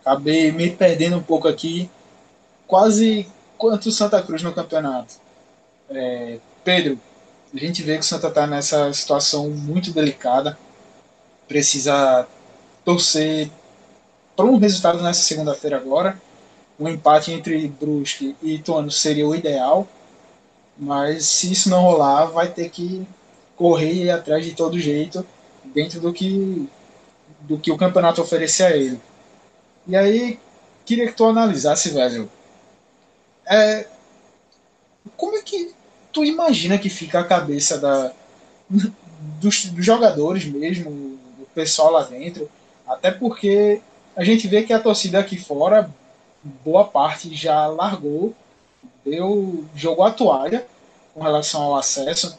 acabei me perdendo um pouco aqui. Quase quanto o Santa Cruz no campeonato. Pedro, a gente vê que o Santa está nessa situação muito delicada, precisa torcer para um resultado nessa segunda-feira agora. Um empate entre Brusque e Ituano seria o ideal, mas se isso não rolar, vai ter que correr atrás de todo jeito, dentro do que o campeonato oferecer a ele. E aí, queria que tu analisasse, velho, como é que tu imagina que fica a cabeça dos jogadores mesmo, do pessoal lá dentro, até porque a gente vê que a torcida aqui fora, boa parte já largou, jogou a toalha com relação ao acesso.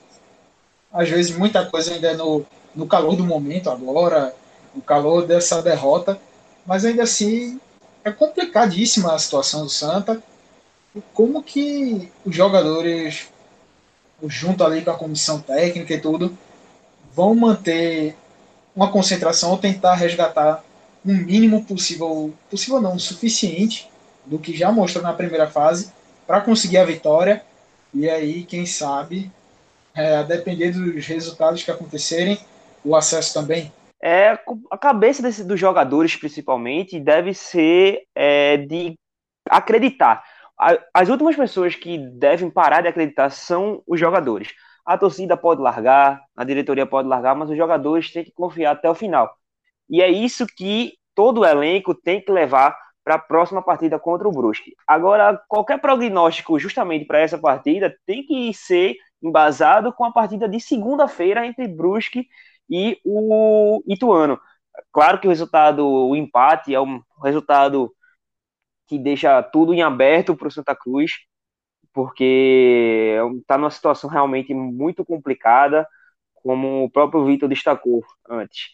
Às vezes muita coisa ainda é no calor do momento agora, no calor dessa derrota, mas ainda assim é complicadíssima a situação do Santa. E como que os jogadores, junto ali com a comissão técnica e tudo, vão manter uma concentração ou tentar resgatar um mínimo possível não, suficiente do que já mostrou na primeira fase para conseguir a vitória? E aí, quem sabe, a depender dos resultados que acontecerem, o acesso também. A cabeça dos jogadores, principalmente, deve ser de acreditar. As últimas pessoas que devem parar de acreditar são os jogadores. A torcida pode largar, a diretoria pode largar, mas os jogadores têm que confiar até o final. E é isso que todo o elenco tem que levar para a próxima partida contra o Brusque. Agora, qualquer prognóstico justamente para essa partida tem que ser embasado com a partida de segunda-feira entre Brusque e o Ituano. Claro que o empate é um resultado que deixa tudo em aberto para o Santa Cruz, porque está numa situação realmente muito complicada, como o próprio Vitor destacou antes.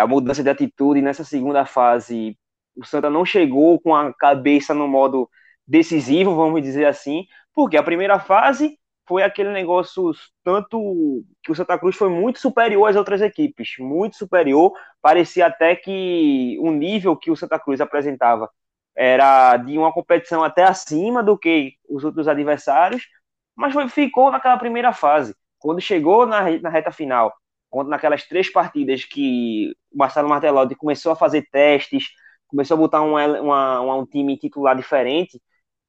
A mudança de atitude nessa segunda fase, o Santa não chegou com a cabeça no modo decisivo, vamos dizer assim, porque a primeira fase foi aquele negócio tanto que o Santa Cruz foi muito superior às outras equipes, muito superior, parecia até que o nível que o Santa Cruz apresentava era de uma competição até acima do que os outros adversários, mas ficou naquela primeira fase. Quando chegou na reta final, naquelas 3 partidas que o Marcelo Martelotti começou a fazer testes, começou a botar um time titular diferente,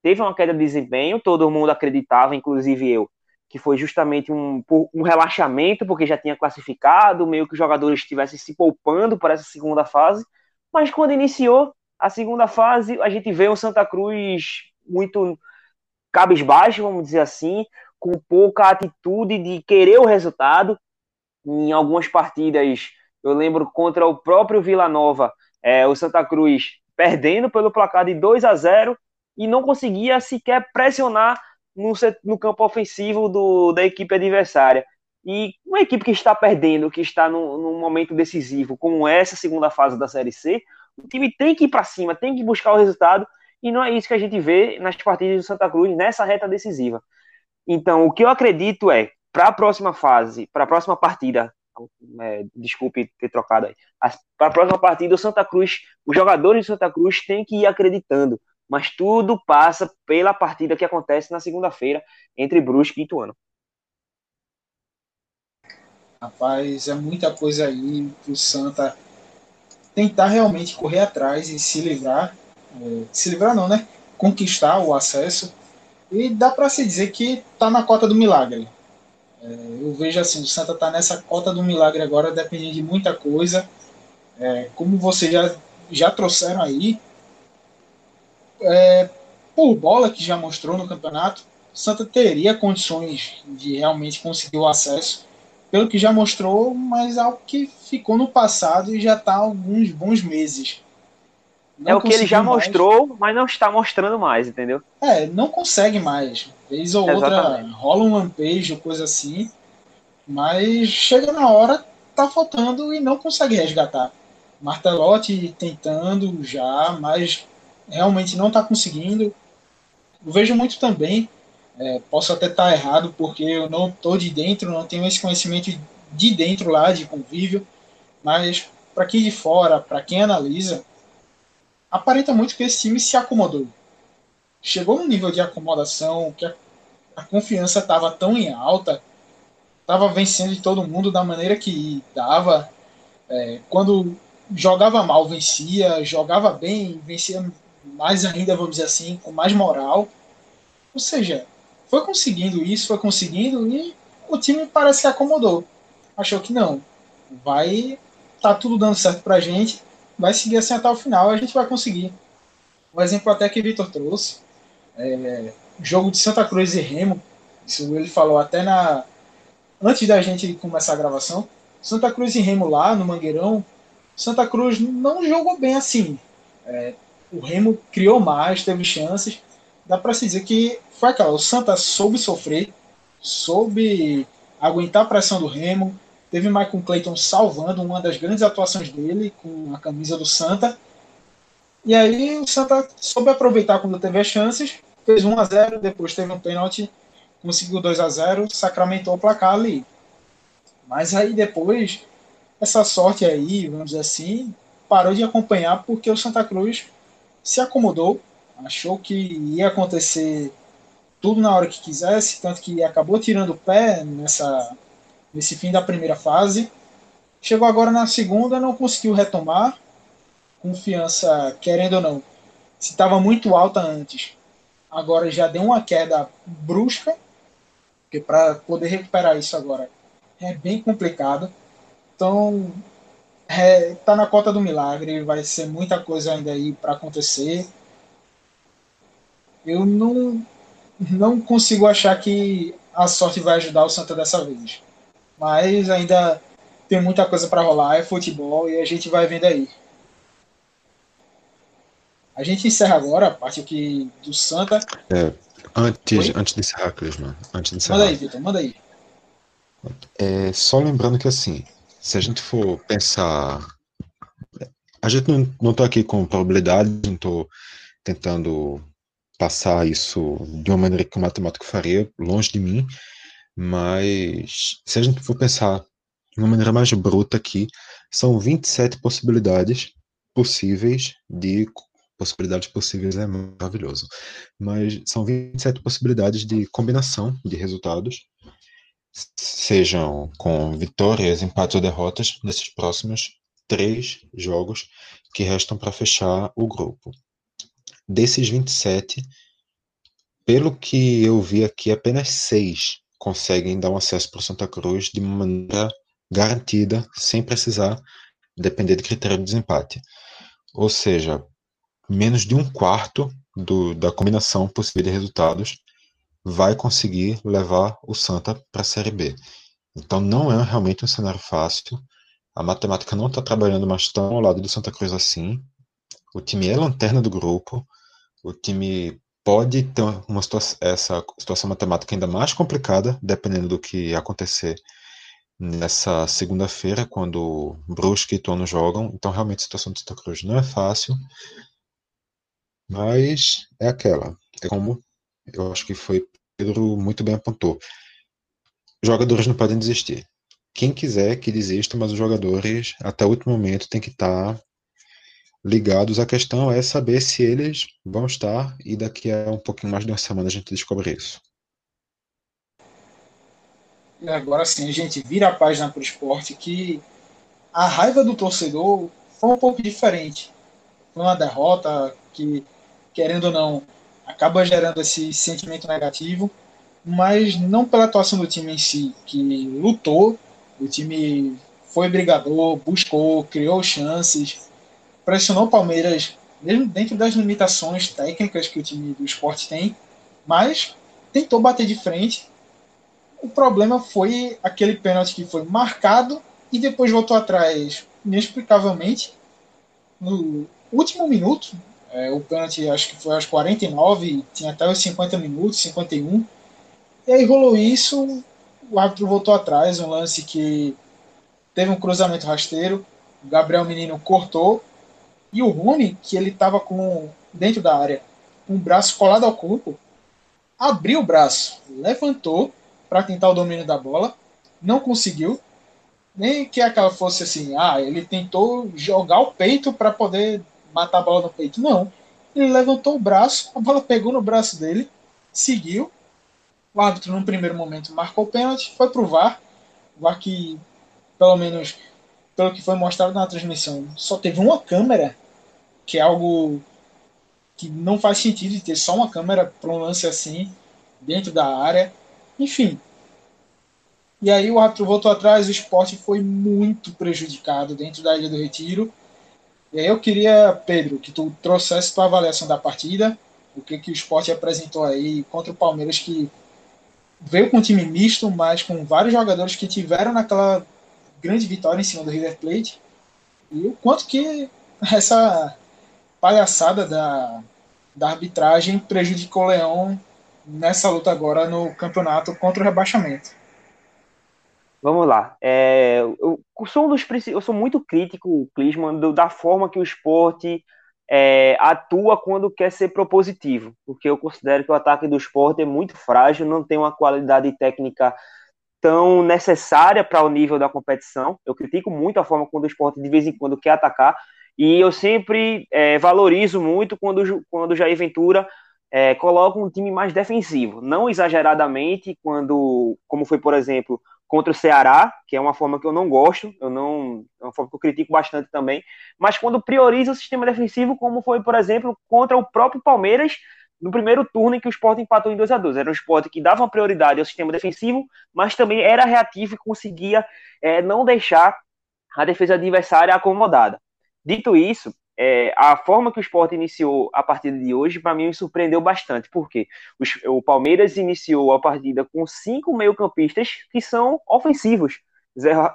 teve uma queda de desempenho, todo mundo acreditava, inclusive eu, que foi justamente um relaxamento, porque já tinha classificado, meio que os jogadores estivessem se poupando para essa segunda fase, mas quando iniciou a segunda fase, a gente vê um Santa Cruz muito cabisbaixo, vamos dizer assim, com pouca atitude de querer o resultado. Em algumas partidas, eu lembro contra o próprio Vila Nova, o Santa Cruz perdendo pelo placar de 2-0 e não conseguia sequer pressionar no campo ofensivo da equipe adversária. E uma equipe que está perdendo, que está num momento decisivo, como essa segunda fase da Série C, o time tem que ir para cima, tem que buscar o resultado, e não é isso que a gente vê nas partidas do Santa Cruz nessa reta decisiva. Então, o que eu acredito para a próxima fase, para a próxima partida, desculpe ter trocado aí, para a próxima partida, o Santa Cruz, os jogadores do Santa Cruz têm que ir acreditando, mas tudo passa pela partida que acontece na segunda-feira entre Brusque e Ituano. Rapaz, é muita coisa aí para o Santa tentar realmente correr atrás e se livrar, conquistar o acesso, e dá para se dizer que está na cota do milagre. Eu vejo assim, o Santa está nessa cota do milagre agora, dependendo de muita coisa. Como vocês já trouxeram aí, por bola que já mostrou no campeonato, o o Santa teria condições de realmente conseguir o acesso, pelo que já mostrou, mas algo que ficou no passado e já está há alguns bons meses. Não é o que ele já mostrou, mas não está mostrando mais, entendeu? É, não consegue mais. Vez ou outra rola um lampejo, coisa assim, mas chega na hora, tá faltando e não consegue resgatar. Martelotti tentando já, mas realmente não está conseguindo. Eu vejo muito também, posso até estar errado, porque eu não estou de dentro, não tenho esse conhecimento de dentro lá, de convívio, mas para quem de fora, para quem analisa, aparenta muito que esse time se acomodou. Chegou num nível de acomodação que a confiança estava tão em alta, estava vencendo de todo mundo da maneira que dava. Quando jogava mal, vencia, jogava bem, vencia mais ainda, vamos dizer assim, com mais moral. Ou seja, foi conseguindo e o time parece que acomodou. Achou que não, vai tá tudo dando certo pra gente, vai seguir assim até o final, a gente vai conseguir. Um exemplo até que o Vitor trouxe, jogo de Santa Cruz e Remo, isso ele falou até antes da gente começar a gravação, Santa Cruz e Remo lá no Mangueirão, Santa Cruz não jogou bem assim, o Remo criou mais, teve chances, dá pra se dizer que foi aquela, o Santa soube sofrer, soube aguentar a pressão do Remo. Teve Michael Clayton salvando uma das grandes atuações dele com a camisa do Santa. E aí o Santa soube aproveitar quando teve as chances, fez 1-0, depois teve um pênalti, conseguiu 2-0, sacramentou o placar ali. Mas aí depois, essa sorte aí, vamos dizer assim, parou de acompanhar porque o Santa Cruz se acomodou, achou que ia acontecer tudo na hora que quisesse, tanto que acabou tirando o pé nesse fim da primeira fase. Chegou agora na segunda, não conseguiu retomar. Confiança, querendo ou não, se estava muito alta antes, agora já deu uma queda brusca, porque para poder recuperar isso agora é bem complicado. Então tá na cota do milagre, vai ser muita coisa ainda aí para acontecer. Eu não consigo achar que a sorte vai ajudar o Santa dessa vez. Mas ainda tem muita coisa para rolar, é futebol e a gente vai vendo aí. A gente encerra agora a parte aqui do Santa. Antes de encerrar, Cris, mano. Manda aí, Vitor, manda aí. Só lembrando que assim, se a gente for pensar... A gente não tá aqui com probabilidades, não tô tentando passar isso de uma maneira que o matemático faria, longe de mim. Mas, se a gente for pensar de uma maneira mais bruta aqui, são 27 possibilidades possíveis, é maravilhoso. Mas são 27 possibilidades de combinação de resultados, sejam com vitórias, empates ou derrotas, nesses próximos 3 jogos que restam para fechar o grupo. Desses 27, pelo que eu vi aqui, apenas 6 conseguem dar um acesso para o Santa Cruz de maneira garantida, sem precisar depender de critério de desempate. Ou seja, menos de um quarto da combinação possível de resultados vai conseguir levar o Santa para a Série B. Então não é realmente um cenário fácil, a matemática não está trabalhando mais tão ao lado do Santa Cruz assim, o time é a lanterna do grupo, o time... pode ter essa situação matemática ainda mais complicada, dependendo do que acontecer nessa segunda-feira, quando Brusque e Ituano jogam. Então, realmente, a situação do Santa Cruz não é fácil, mas é aquela. É como eu acho que foi Pedro muito bem apontou. Jogadores não podem desistir. Quem quiser que desista, mas os jogadores, até o último momento, tem que estar ligados. A questão é saber se eles vão estar, e daqui a um pouquinho mais de uma semana a gente descobre isso. E agora sim, a gente vira a página para o esporte, que a raiva do torcedor foi um pouco diferente. Foi uma derrota que, querendo ou não, acaba gerando esse sentimento negativo, mas não pela atuação do time em si, que lutou, o time foi brigador, buscou, criou chances, pressionou o Palmeiras, mesmo dentro das limitações técnicas que o time do Sport tem, mas tentou bater de frente. O problema foi aquele pênalti que foi marcado e depois voltou atrás inexplicavelmente no último minuto. O pênalti acho que foi aos 49, tinha até os 50 minutos, 51. E aí rolou isso, o árbitro voltou atrás, um lance que teve um cruzamento rasteiro, o Gabriel Menino cortou, e o Rune, que ele estava dentro da área, com o braço colado ao corpo, abriu o braço, levantou para tentar o domínio da bola, não conseguiu, nem que aquela fosse assim, ele tentou jogar o peito para poder matar a bola no peito, não. Ele levantou o braço, a bola pegou no braço dele, seguiu. O árbitro, no primeiro momento, marcou o pênalti, foi pro VAR. O VAR que, pelo menos, pelo que foi mostrado na transmissão, só teve uma câmera, que é algo que não faz sentido de ter só uma câmera para um lance assim, dentro da área. Enfim. E aí o árbitro voltou atrás, o Sport foi muito prejudicado dentro da Ilha do Retiro. E aí eu queria, Pedro, que tu trouxesse tua avaliação da partida, o que o Sport apresentou aí contra o Palmeiras, que veio com um time misto, mas com vários jogadores que tiveram naquela grande vitória em cima do River Plate, e o quanto que essa palhaçada da arbitragem prejudicou o Leão nessa luta agora no campeonato contra o rebaixamento. Vamos lá. Eu sou muito crítico, Klinsmann, da forma que o Sport atua quando quer ser propositivo, porque eu considero que o ataque do Sport é muito frágil, não tem uma qualidade técnica tão necessária para o nível da competição. Eu critico muito a forma quando o Sport de vez em quando quer atacar, e eu sempre valorizo muito quando o Jair Ventura coloca um time mais defensivo, não exageradamente, como foi, por exemplo, contra o Ceará, que é uma forma que eu não gosto, é uma forma que eu critico bastante também, mas quando prioriza o sistema defensivo, como foi, por exemplo, contra o próprio Palmeiras, no primeiro turno em que o Sport empatou em 2-2. Era um Sport que dava prioridade ao sistema defensivo, mas também era reativo e conseguia não deixar a defesa adversária acomodada. Dito isso, a forma que o Sport iniciou a partida de hoje, para mim, me surpreendeu bastante, porque o Palmeiras iniciou a partida com 5 meio-campistas que são ofensivos.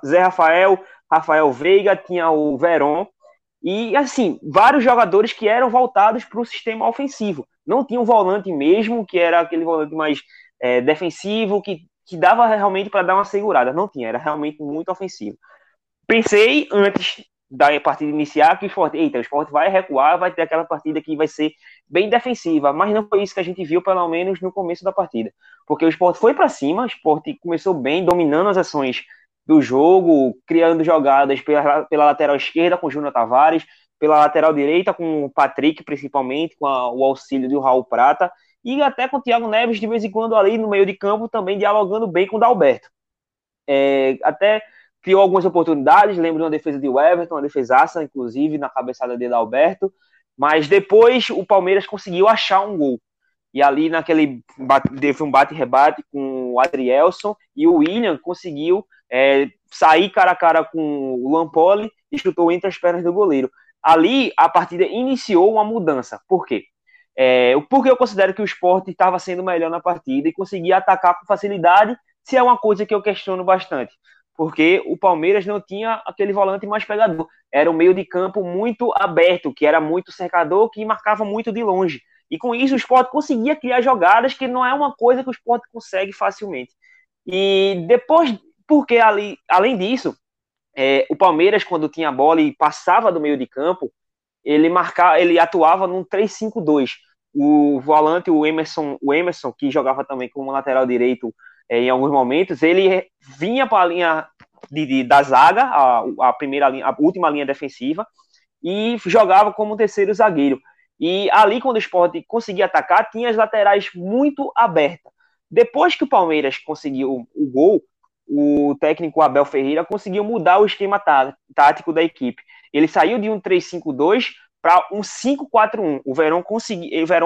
Zé Rafael, Rafael Veiga, tinha o Veron, e assim, vários jogadores que eram voltados para o sistema ofensivo. Não tinha um volante mesmo, que era aquele volante mais defensivo, que dava realmente para dar uma segurada. Não tinha, era realmente muito ofensivo. Pensei antes da partida iniciar, que o Sport vai recuar, vai ter aquela partida que vai ser bem defensiva, mas não foi isso que a gente viu, pelo menos no começo da partida, porque o Sport foi para cima, o Sport começou bem, dominando as ações do jogo, criando jogadas pela lateral esquerda com o Júnior Tavares, pela lateral direita com o Patrick, principalmente, com o auxílio do Raul Prata, e até com o Thiago Neves, de vez em quando, ali no meio de campo, também dialogando bem com o Dalberto. Até criou algumas oportunidades, lembro de uma defesa de Everton, uma defesaça, inclusive, na cabeçada de Alberto, mas depois o Palmeiras conseguiu achar um gol. E ali naquele teve um bate-rebate com o Adrielson, e o William conseguiu sair cara a cara com o Lampoli e chutou entre as pernas do goleiro. Ali a partida iniciou uma mudança. Por quê? Porque eu considero que o Sport estava sendo melhor na partida e conseguia atacar com facilidade, se é uma coisa que eu questiono bastante. Porque o Palmeiras não tinha aquele volante mais pegador. Era um meio de campo muito aberto, que era muito cercador, que marcava muito de longe. E com isso o Sport conseguia criar jogadas, que não é uma coisa que o Sport consegue facilmente. E depois, porque ali, além disso, o Palmeiras, quando tinha a bola e passava do meio de campo, ele atuava num 3-5-2. O volante, o Emerson, que jogava também como lateral direito, em alguns momentos, ele vinha para a linha da zaga, a última linha defensiva, e jogava como terceiro zagueiro. E ali, quando o Sport conseguia atacar, tinha as laterais muito abertas. Depois que o Palmeiras conseguiu o gol, o técnico Abel Ferreira conseguiu mudar o esquema tático da equipe. Ele saiu de um 3-5-2 para um 5-4-1. O Verón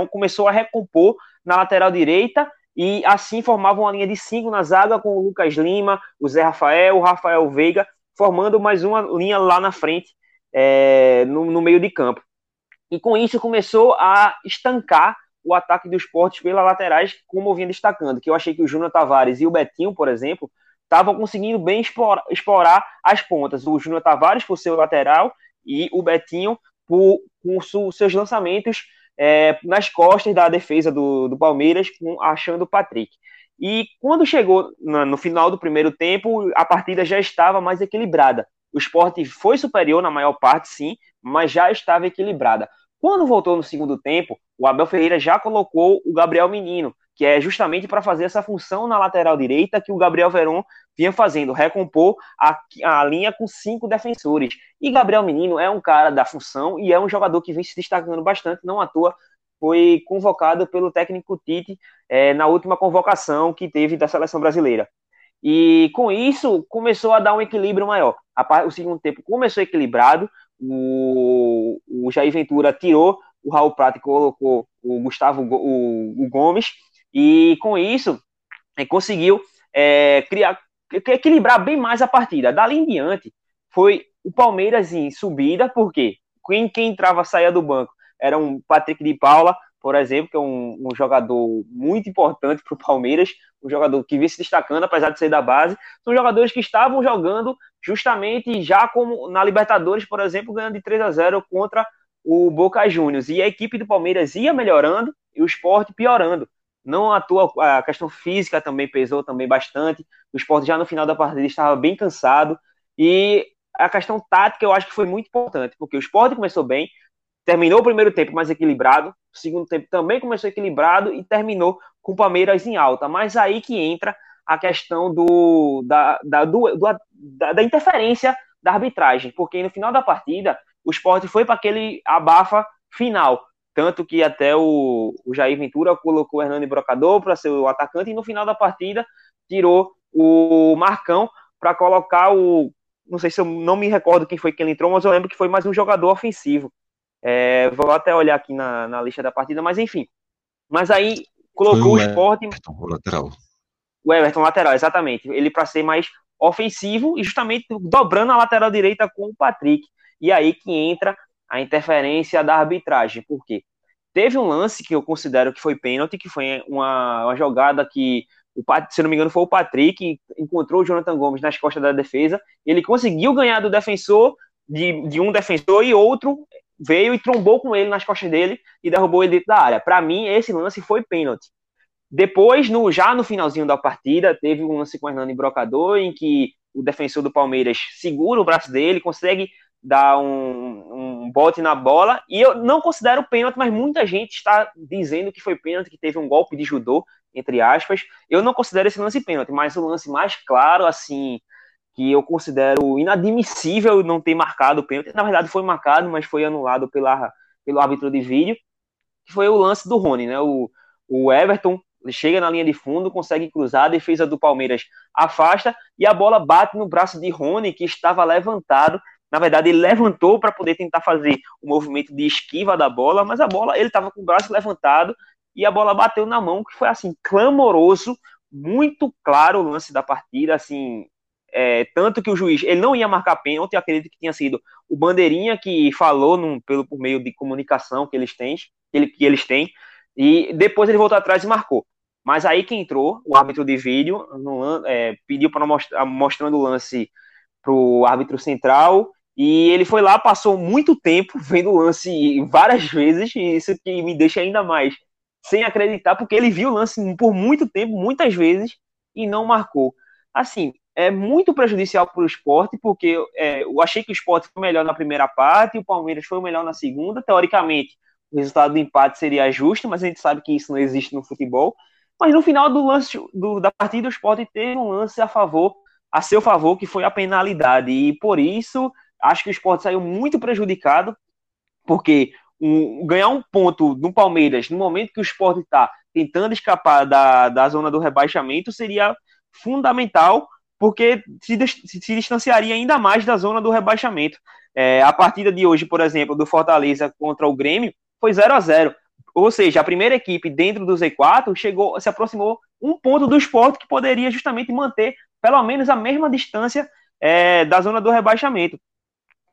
começou a recompor na lateral direita, e assim formavam uma linha de 5 na zaga, com o Lucas Lima, o Zé Rafael, o Rafael Veiga, formando mais uma linha lá na frente, no meio de campo. E com isso começou a estancar o ataque do Sport pelas laterais, como eu vinha destacando, que eu achei que o Júnior Tavares e o Betinho, por exemplo, estavam conseguindo bem explorar as pontas. O Júnior Tavares por seu lateral e o Betinho por seus lançamentos nas costas da defesa do Palmeiras, achando o Patrick. E quando chegou no final do primeiro tempo, a partida já estava mais equilibrada. O Sport foi superior na maior parte, sim, mas já estava equilibrada. Quando voltou no segundo tempo, o Abel Ferreira já colocou o Gabriel Menino, que é justamente para fazer essa função na lateral direita que o Gabriel Veron vinha fazendo, recompor a linha com 5 defensores. E Gabriel Menino é um cara da função e é um jogador que vem se destacando bastante, não à toa foi convocado pelo técnico Tite na última convocação que teve da seleção brasileira. E com isso começou a dar um equilíbrio maior. O segundo tempo começou equilibrado, o Jair Ventura tirou o Raul Prata e colocou o Gomes, e com isso conseguiu equilibrar bem mais a partida. Dali em diante foi o Palmeiras em subida, porque quem entrava saía do banco era um Patrick de Paula, por exemplo, que é um jogador muito importante para o Palmeiras, um jogador que vem se destacando, apesar de ser da base. São jogadores que estavam jogando justamente já como na Libertadores, por exemplo, ganhando de 3-0 contra o Boca Juniors. E a equipe do Palmeiras ia melhorando e o Sport piorando. Não à toa, a questão física também pesou também bastante. O Sport já no final da partida estava bem cansado. E a questão tática eu acho que foi muito importante, porque o Sport começou bem, terminou o primeiro tempo mais equilibrado, o segundo tempo também começou equilibrado e terminou com o Palmeiras em alta. Mas aí que entra a questão da interferência da arbitragem, porque no final da partida o Sport foi para aquele abafa final, tanto que até o Jair Ventura colocou o Hernani Brocador para ser o atacante e no final da partida tirou o Marcão para colocar o... Não sei se eu não me recordo quem foi que ele entrou, mas eu lembro que foi mais um jogador ofensivo. Vou até olhar aqui na lista da partida, mas enfim. Mas aí colocou o Sport... O Everton lateral, exatamente. Ele para ser mais ofensivo e justamente dobrando a lateral direita com o Patrick. E aí que entra a interferência da arbitragem. Por quê? Teve um lance que eu considero que foi pênalti, que foi uma jogada que, se não me engano, foi o Patrick que encontrou o Jonathan Gomes nas costas da defesa. Ele conseguiu ganhar do defensor, de um defensor, e outro veio e trombou com ele nas costas dele e derrubou ele dentro da área. Para mim, esse lance foi pênalti. Depois, já no finalzinho da partida, teve um lance com o Hernani Brocador, em que o defensor do Palmeiras segura o braço dele, consegue dar um bote na bola, e eu não considero pênalti, mas muita gente está dizendo que foi pênalti, que teve um golpe de judô, entre aspas. Eu não considero esse lance pênalti, mas o lance mais claro, assim, que eu considero inadmissível não ter marcado o pênalti. Na verdade, foi marcado, mas foi anulado pelo árbitro de vídeo, que foi o lance do Rony, né? O Everton chega na linha de fundo, consegue cruzar, a defesa do Palmeiras afasta, e a bola bate no braço de Rony, que estava levantado. Na verdade, ele levantou para poder tentar fazer o movimento de esquiva da bola, mas ele estava com o braço levantado, e a bola bateu na mão, que foi, assim, clamoroso, muito claro o lance da partida, assim... Tanto que o juiz, ele não ia marcar pênalti. Eu acredito que tinha sido o Bandeirinha que falou por meio de comunicação que eles têm, e depois ele voltou atrás e marcou. Mas aí que entrou o árbitro de vídeo, pediu para mostrando o lance para o árbitro central, e ele foi lá, passou muito tempo vendo o lance várias vezes, e isso que me deixa ainda mais sem acreditar, porque ele viu o lance por muito tempo, muitas vezes, e não marcou. Assim, é muito prejudicial para o Sport, porque eu achei que o Sport foi melhor na primeira parte, o Palmeiras foi melhor na segunda. Teoricamente, o resultado do empate seria justo, mas a gente sabe que isso não existe no futebol. Mas no final do lance da partida, o Sport teve um lance a seu favor, que foi a penalidade. E por isso, acho que o Sport saiu muito prejudicado, porque ganhar um ponto do Palmeiras, no momento que o Sport está tentando escapar da zona do rebaixamento, seria fundamental, porque se distanciaria ainda mais da zona do rebaixamento. A partida de hoje, por exemplo, do Fortaleza contra o Grêmio, foi 0-0. Ou seja, a primeira equipe dentro do Z4 se aproximou um ponto do Sport, que poderia justamente manter pelo menos a mesma distância da zona do rebaixamento.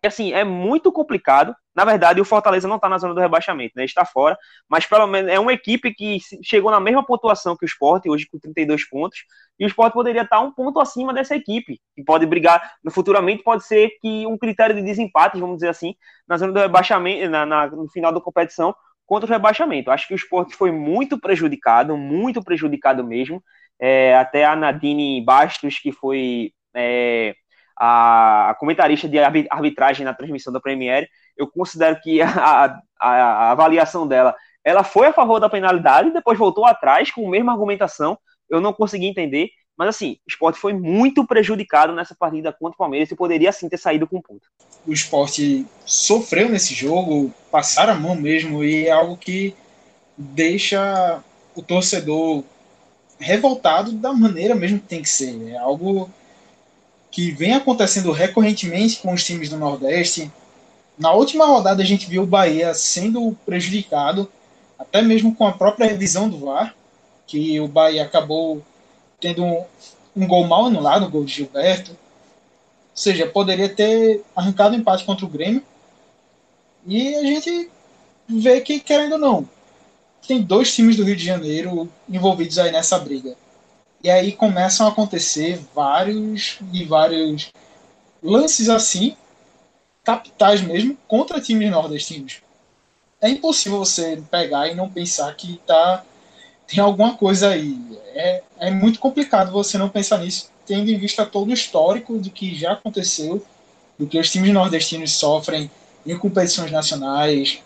assim, é muito complicado. Na verdade, o Fortaleza não está na zona do rebaixamento, né? Está fora, mas pelo menos é uma equipe que chegou na mesma pontuação que o Sport, hoje com 32 pontos, e o Sport poderia estar um ponto acima dessa equipe, que pode brigar, futuramente pode ser que um critério de desempate, vamos dizer assim, na zona do rebaixamento, no final da competição, contra o rebaixamento. Acho que o Sport foi muito prejudicado mesmo. Até a Nadine Bastos, que foi a comentarista de arbitragem na transmissão da Premier, eu considero que a avaliação dela, ela foi a favor da penalidade, depois voltou atrás com a mesma argumentação, eu não consegui entender, mas assim, o Sport foi muito prejudicado nessa partida contra o Palmeiras e poderia sim ter saído com um ponto. O Sport sofreu nesse jogo, passaram a mão mesmo, e é algo que deixa o torcedor revoltado da maneira mesmo que tem que ser, né? Algo que vem acontecendo recorrentemente com os times do Nordeste. Na última rodada a gente viu o Bahia sendo prejudicado, até mesmo com a própria revisão do VAR, que o Bahia acabou tendo um gol mal anulado, um gol de Gilberto. Ou seja, poderia ter arrancado um empate contra o Grêmio. E a gente vê que, querendo ou não, tem dois times do Rio de Janeiro envolvidos aí nessa briga. E aí começam a acontecer vários lances assim, capitais mesmo, contra times nordestinos. É impossível você pegar e não pensar que tem alguma coisa aí. É muito complicado você não pensar nisso, tendo em vista todo o histórico do que já aconteceu, do que os times nordestinos sofrem em competições nacionais,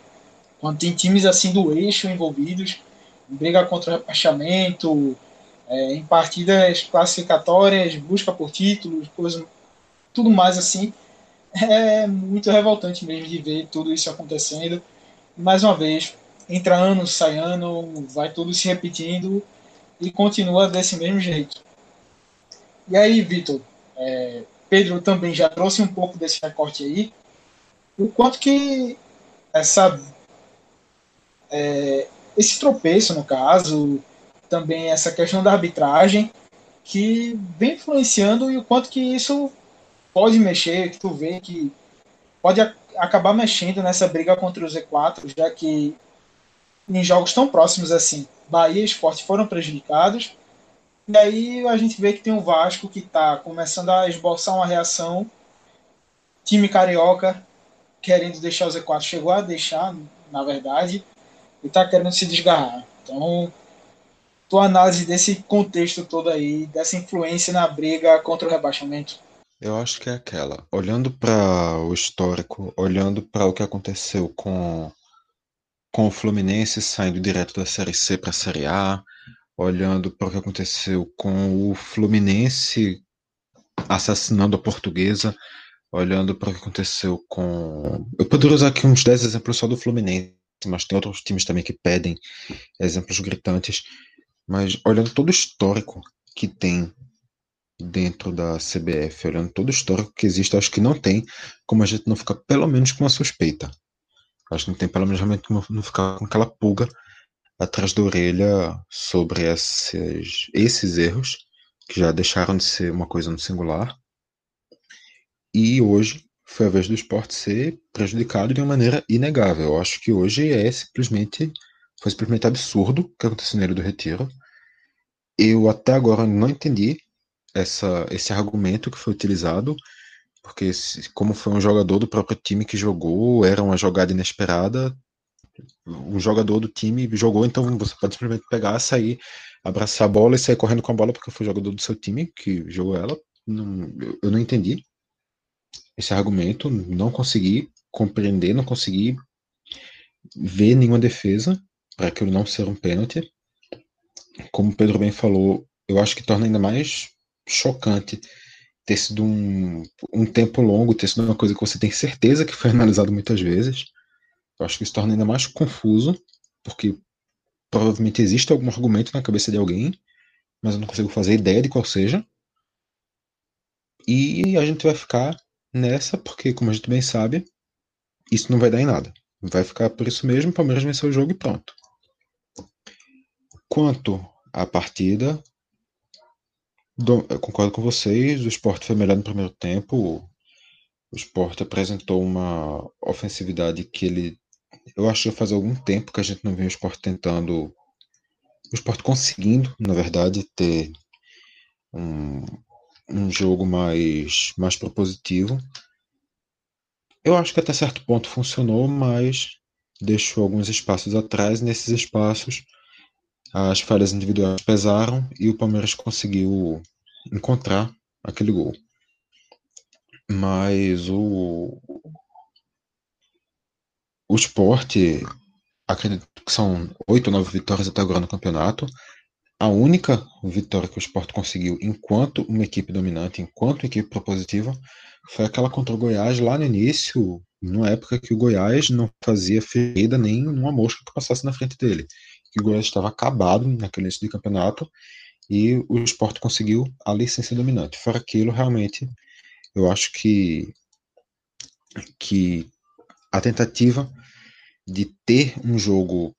quando tem times assim do eixo envolvidos, em briga contra o rebaixamento, em partidas classificatórias, busca por títulos, tudo mais assim. É muito revoltante mesmo de ver tudo isso acontecendo. Mais uma vez, entra ano, sai ano, vai tudo se repetindo e continua desse mesmo jeito. E aí, Vitor, Pedro também já trouxe um pouco desse recorte aí. O quanto que esse tropeço, no caso, também essa questão da arbitragem, que vem influenciando, e o quanto que isso pode mexer, que tu vê que pode acabar mexendo nessa briga contra o Z4, já que em jogos tão próximos assim, Bahia e Sport foram prejudicados, e aí a gente vê que tem o Vasco que está começando a esboçar uma reação, time carioca querendo deixar o Z4, chegou a deixar, na verdade, e está querendo se desgarrar. Então, tua análise desse contexto todo aí, dessa influência na briga contra o rebaixamento? Eu acho que é aquela. Olhando para o histórico, olhando para o que aconteceu com o Fluminense saindo direto da Série C para a Série A, olhando para o que aconteceu com o Fluminense assassinando a Portuguesa, olhando para o que aconteceu com... Eu poderia usar aqui uns 10 exemplos só do Fluminense, mas tem outros times também que pedem exemplos gritantes. Mas olhando todo o histórico que tem dentro da CBF, olhando todo o histórico que existe, acho que não tem como a gente não ficar pelo menos com uma suspeita. Acho que não tem pelo menos realmente como não ficar com aquela pulga atrás da orelha sobre esses erros, que já deixaram de ser uma coisa no singular. E hoje foi a vez do Sport ser prejudicado de uma maneira inegável. Eu acho que hoje foi simplesmente absurdo o que aconteceu na Ilha do Retiro. Eu até agora não entendi esse argumento que foi utilizado, porque como foi um jogador do próprio time que jogou, era uma jogada inesperada, um jogador do time jogou, então você pode simplesmente pegar, sair, abraçar a bola e sair correndo com a bola porque foi o jogador do seu time que jogou ela. Eu não entendi esse argumento, não consegui compreender, não consegui ver nenhuma defesa para aquilo não ser um pênalti. Como o Pedro bem falou, eu acho que torna ainda mais chocante ter sido um tempo longo, ter sido uma coisa que você tem certeza que foi analisado muitas vezes. Eu acho que isso torna ainda mais confuso, porque provavelmente existe algum argumento na cabeça de alguém, mas eu não consigo fazer ideia de qual seja. E a gente vai ficar nessa, porque, como a gente bem sabe, isso não vai dar em nada. Vai ficar por isso mesmo, o Palmeiras venceu o jogo e pronto. Quanto à partida, eu concordo com vocês, o Sport foi melhor no primeiro tempo, o Sport apresentou uma ofensividade que ele... Eu acho que faz algum tempo que a gente não vê o Sport tentando... O Sport conseguindo, na verdade, ter um jogo mais propositivo. Eu acho que até certo ponto funcionou, mas deixou alguns espaços atrás. Nesses espaços, as falhas individuais pesaram e o Palmeiras conseguiu encontrar aquele gol. Mas o Sport, acredito que são 8 ou 9 vitórias até agora no campeonato. A única vitória que o Sport conseguiu enquanto uma equipe dominante, enquanto uma equipe propositiva, foi aquela contra o Goiás lá no início, numa época que o Goiás não fazia ferida nem uma mosca que passasse na frente dele. Que o Goiás estava acabado naquele início de campeonato e o Sport conseguiu a licença dominante. Fora aquilo, realmente, eu acho que a tentativa de ter um jogo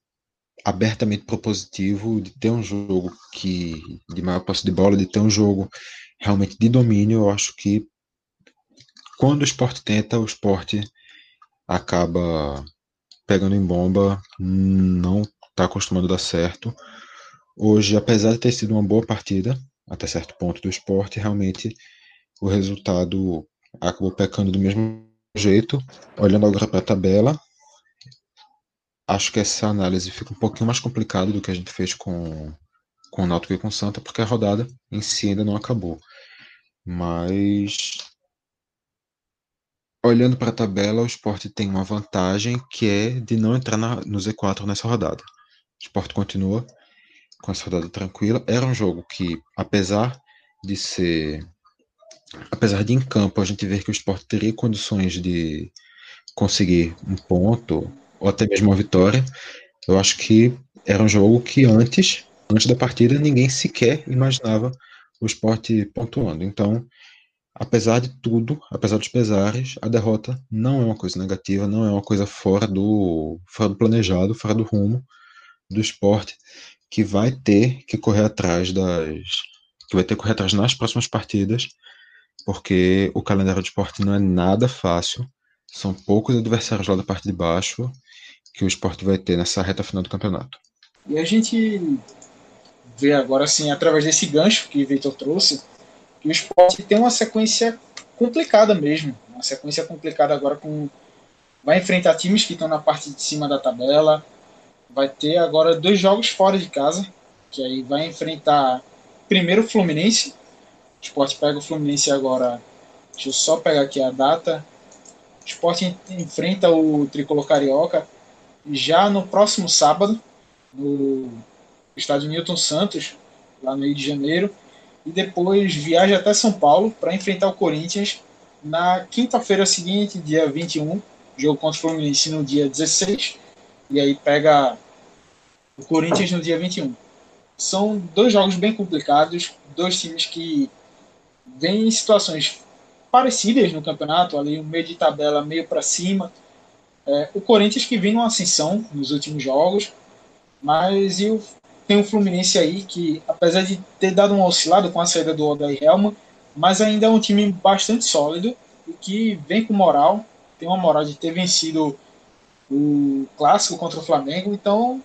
abertamente propositivo, de ter um jogo que de maior posse de bola, de ter um jogo realmente de domínio, eu acho que quando o Sport tenta, o Sport acaba pegando em bomba, não está acostumado a dar certo. Hoje, apesar de ter sido uma boa partida, até certo ponto do Sport, realmente o resultado acabou pecando do mesmo jeito. Olhando agora para a tabela, acho que essa análise fica um pouquinho mais complicada do que a gente fez com o Náutico e com o Santa, porque a rodada em si ainda não acabou. Mas, olhando para a tabela, o Sport tem uma vantagem que é de não entrar no Z4 nessa rodada. O Sport continua com essa rodada tranquila. Era um jogo que, apesar de em campo a gente ver que o Sport teria condições de conseguir um ponto ou até mesmo uma vitória, eu acho que era um jogo que antes da partida ninguém sequer imaginava o Sport pontuando. Então, apesar de tudo, apesar dos pesares, a derrota não é uma coisa negativa, não é uma coisa fora do planejado, fora do rumo do Sport, que vai ter que correr atrás nas próximas partidas, porque o calendário do Sport não é nada fácil. São poucos adversários lá da parte de baixo que o Sport vai ter nessa reta final do campeonato. E a gente vê agora, assim, através desse gancho que o Vitor trouxe, que o Sport tem uma sequência complicada mesmo. Uma sequência complicada agora vai enfrentar times que estão na parte de cima da tabela. Vai ter agora 2 jogos fora de casa, que aí vai enfrentar primeiro o Fluminense. O Sport pega o Fluminense agora. Deixa eu só pegar aqui a data. O Sport enfrenta o Tricolor Carioca já no próximo sábado, no estádio Nilton Santos, lá no Rio de Janeiro, e depois viaja até São Paulo para enfrentar o Corinthians na quinta-feira seguinte, dia 21, jogo contra o Fluminense no dia 16, e aí pega o Corinthians no dia 21. São 2 jogos bem complicados, 2 times que vêm em situações parecidas no campeonato, ali um meio de tabela, meio para cima. O Corinthians que vem numa ascensão nos últimos jogos, mas tem o Fluminense aí que, apesar de ter dado um oscilado com a saída do Odair Hellmann, mas ainda é um time bastante sólido e que vem com moral, tem uma moral de ter vencido o Clássico contra o Flamengo, então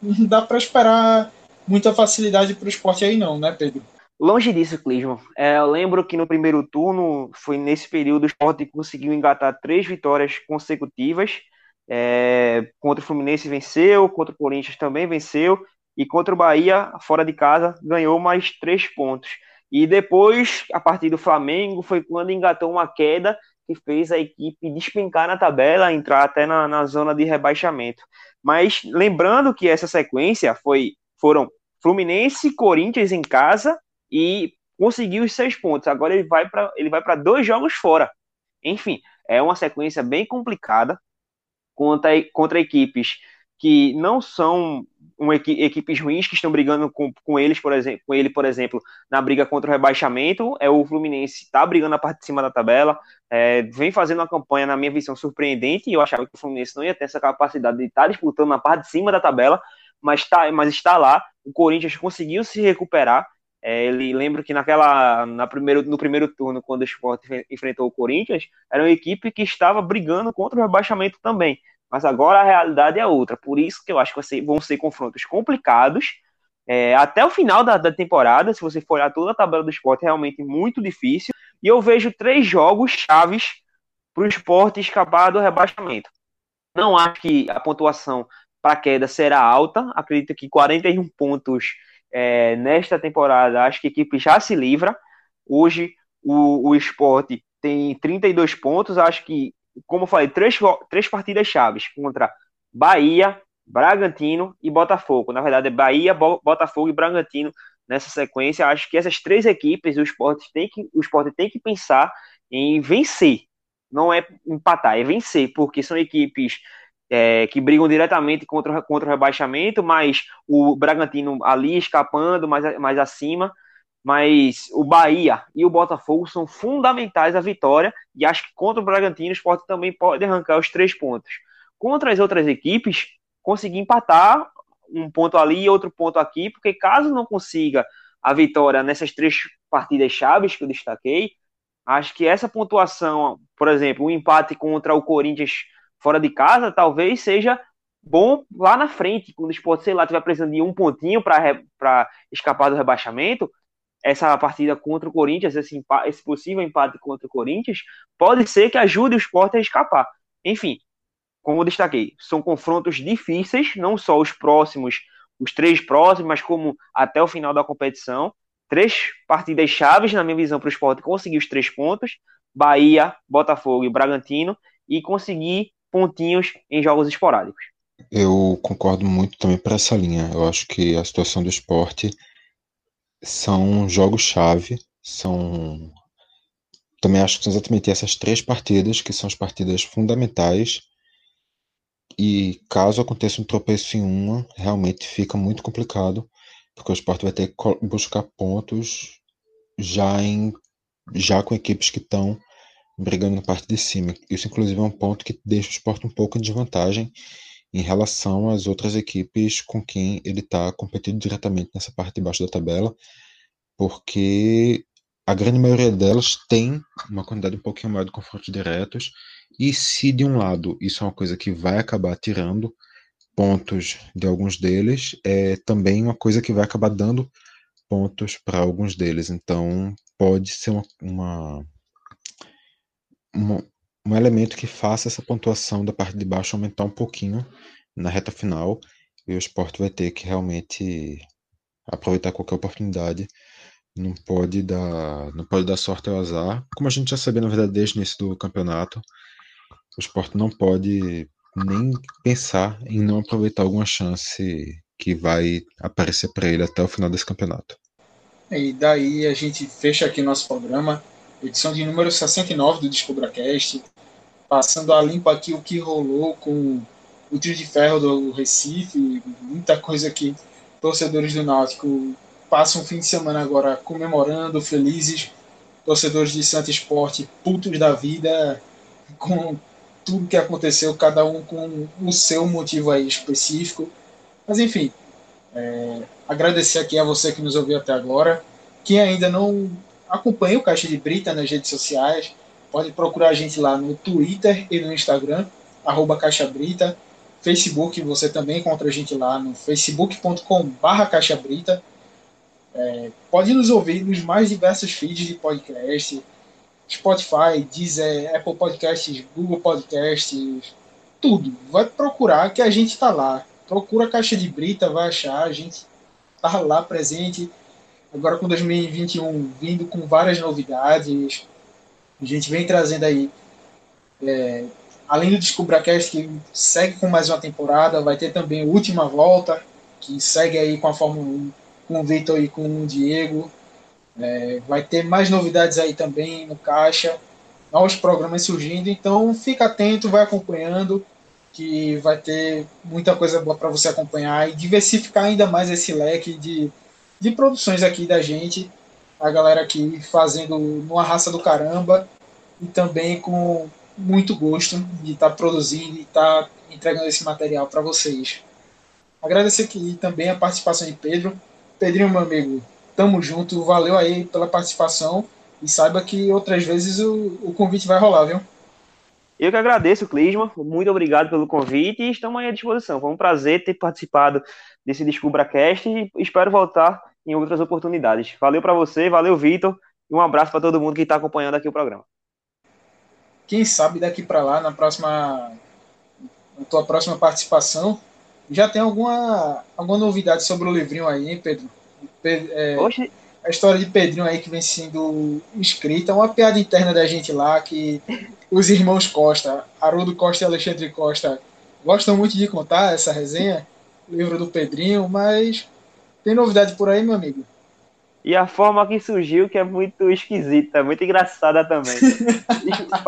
não dá para esperar muita facilidade para o Sport aí não, né, Pedro? Longe disso, Clisman. Eu lembro que no primeiro turno, foi nesse período, o Sport conseguiu engatar 3 vitórias consecutivas. Contra o Fluminense venceu, contra o Corinthians também venceu, e contra o Bahia, fora de casa, ganhou mais 3 pontos. E depois, a partir do Flamengo, foi quando engatou uma queda que fez a equipe despencar na tabela, entrar até na zona de rebaixamento. Mas lembrando que essa sequência foram Fluminense e Corinthians em casa, e conseguiu os 6 pontos. Agora ele vai para 2 jogos fora. Enfim, é uma sequência bem complicada contra equipes que não são equipes ruins, que estão brigando com ele, por exemplo, na briga contra o rebaixamento. O Fluminense está brigando na parte de cima da tabela, vem fazendo uma campanha, na minha visão, surpreendente, e eu achava que o Fluminense não ia ter essa capacidade de estar disputando na parte de cima da tabela, mas está lá. O Corinthians conseguiu se recuperar, Ele lembro que no primeiro turno, quando o Sport enfrentou o Corinthians, era uma equipe que estava brigando contra o rebaixamento também. Mas agora a realidade é outra. Por isso que eu acho que vão ser confrontos complicados. Até o final da temporada, se você for olhar toda a tabela do Sport, é realmente muito difícil. E eu vejo 3 jogos chaves para o Sport escapar do rebaixamento. Não acho que a pontuação para queda será alta. Acredito que 41 pontos... nesta temporada, acho que a equipe já se livra. Hoje, o Sport tem 32 pontos. Acho que, como eu falei, três partidas chaves contra Bahia, Bragantino e Botafogo. Na verdade, é Bahia, Botafogo e Bragantino nessa sequência. Acho que essas 3 equipes, o Sport tem que pensar em vencer. Não é empatar, é vencer, porque são equipes... que brigam diretamente contra o rebaixamento, mas o Bragantino ali escapando, mais acima, mas o Bahia e o Botafogo são fundamentais à vitória, e acho que contra o Bragantino o Sport também pode arrancar os 3 pontos. Contra as outras equipes, conseguir empatar um ponto ali e outro ponto aqui, porque caso não consiga a vitória nessas 3 partidas chaves que eu destaquei, acho que essa pontuação, por exemplo, um empate contra o Corinthians fora de casa, talvez seja bom lá na frente, quando o Sport, sei lá, estiver precisando de um pontinho para escapar do rebaixamento. Essa partida contra o Corinthians, esse possível empate contra o Corinthians, pode ser que ajude o Sport a escapar. Enfim, como eu destaquei, são confrontos difíceis, não só os 3 próximos, mas como até o final da competição. 3 partidas chaves, na minha visão, para o Sport conseguir os 3 pontos: Bahia, Botafogo e Bragantino, e conseguir pontinhos em jogos esporádicos. Eu concordo muito também para essa linha. Eu acho que a situação do Sport são jogos-chave, são... Também acho que são exatamente essas 3 partidas, que são as partidas fundamentais, e caso aconteça um tropeço em uma, realmente fica muito complicado, porque o Sport vai ter que buscar pontos já com equipes que estão brigando na parte de cima. Isso, inclusive, é um ponto que deixa o Sport um pouco em desvantagem em relação às outras equipes com quem ele está competindo diretamente nessa parte de baixo da tabela, porque a grande maioria delas tem uma quantidade um pouquinho maior de confrontos diretos, e se de um lado isso é uma coisa que vai acabar tirando pontos de alguns deles, é também uma coisa que vai acabar dando pontos para alguns deles. Então pode ser um elemento que faça essa pontuação da parte de baixo aumentar um pouquinho na reta final, e o Sport vai ter que realmente aproveitar qualquer oportunidade. Não pode dar sorte ao azar, como a gente já sabia, na verdade, desde o início do campeonato. O Sport não pode nem pensar em não aproveitar alguma chance que vai aparecer para ele até o final desse campeonato. E daí a gente fecha aqui nosso programa, edição de número 69 do DescubraCast, passando a limpo aqui o que rolou com o trio de ferro do Recife, muita coisa que torcedores do Náutico passam o fim de semana agora comemorando, felizes, torcedores de Santa Sport putos da vida, com tudo que aconteceu, cada um com o seu motivo aí específico. Mas enfim, agradecer aqui a você que nos ouviu até agora. Quem ainda não acompanhe o Caixa de Brita nas redes sociais, pode procurar a gente lá no Twitter e no Instagram, @CaixaBrita, Facebook, você também encontra a gente lá no facebook.com/CaixaBrita, pode nos ouvir nos mais diversos feeds de podcast, Spotify, Deezer, Apple Podcasts, Google Podcasts, tudo, vai procurar que a gente está lá, procura Caixa de Brita, vai achar, a gente está lá presente. Agora com 2021 vindo com várias novidades, a gente vem trazendo aí, além do DescubraCast, que segue com mais uma temporada, vai ter também a Última Volta, que segue aí com a Fórmula 1, com o Vitor e com o Diego, vai ter mais novidades aí também no Caixa, novos programas surgindo, então fica atento, vai acompanhando, que vai ter muita coisa boa para você acompanhar e diversificar ainda mais esse leque de produções aqui da gente, a galera aqui fazendo numa raça do caramba e também com muito gosto de estar produzindo e estar entregando esse material para vocês. Agradecer aqui também a participação de Pedro. Pedrinho, meu amigo, Tamo junto, valeu aí pela participação e saiba que outras vezes o convite vai rolar, viu? Eu que agradeço, Clisma, muito obrigado pelo convite e estamos aí à disposição. Foi um prazer ter participado desse DescubraCast e espero voltar em outras oportunidades. Valeu para você, valeu, Vitor, e um abraço para todo mundo que está acompanhando aqui o programa. Quem sabe daqui para lá, na tua próxima participação, já tem alguma novidade sobre o livrinho aí, hein, Pedro? A história de Pedrinho aí que vem sendo escrita, uma piada interna da gente lá, que os irmãos Costa, Haroldo Costa e Alexandre Costa, gostam muito de contar essa resenha, o livro do Pedrinho, mas tem novidade por aí, meu amigo? E a forma que surgiu, que é muito esquisita, muito engraçada também.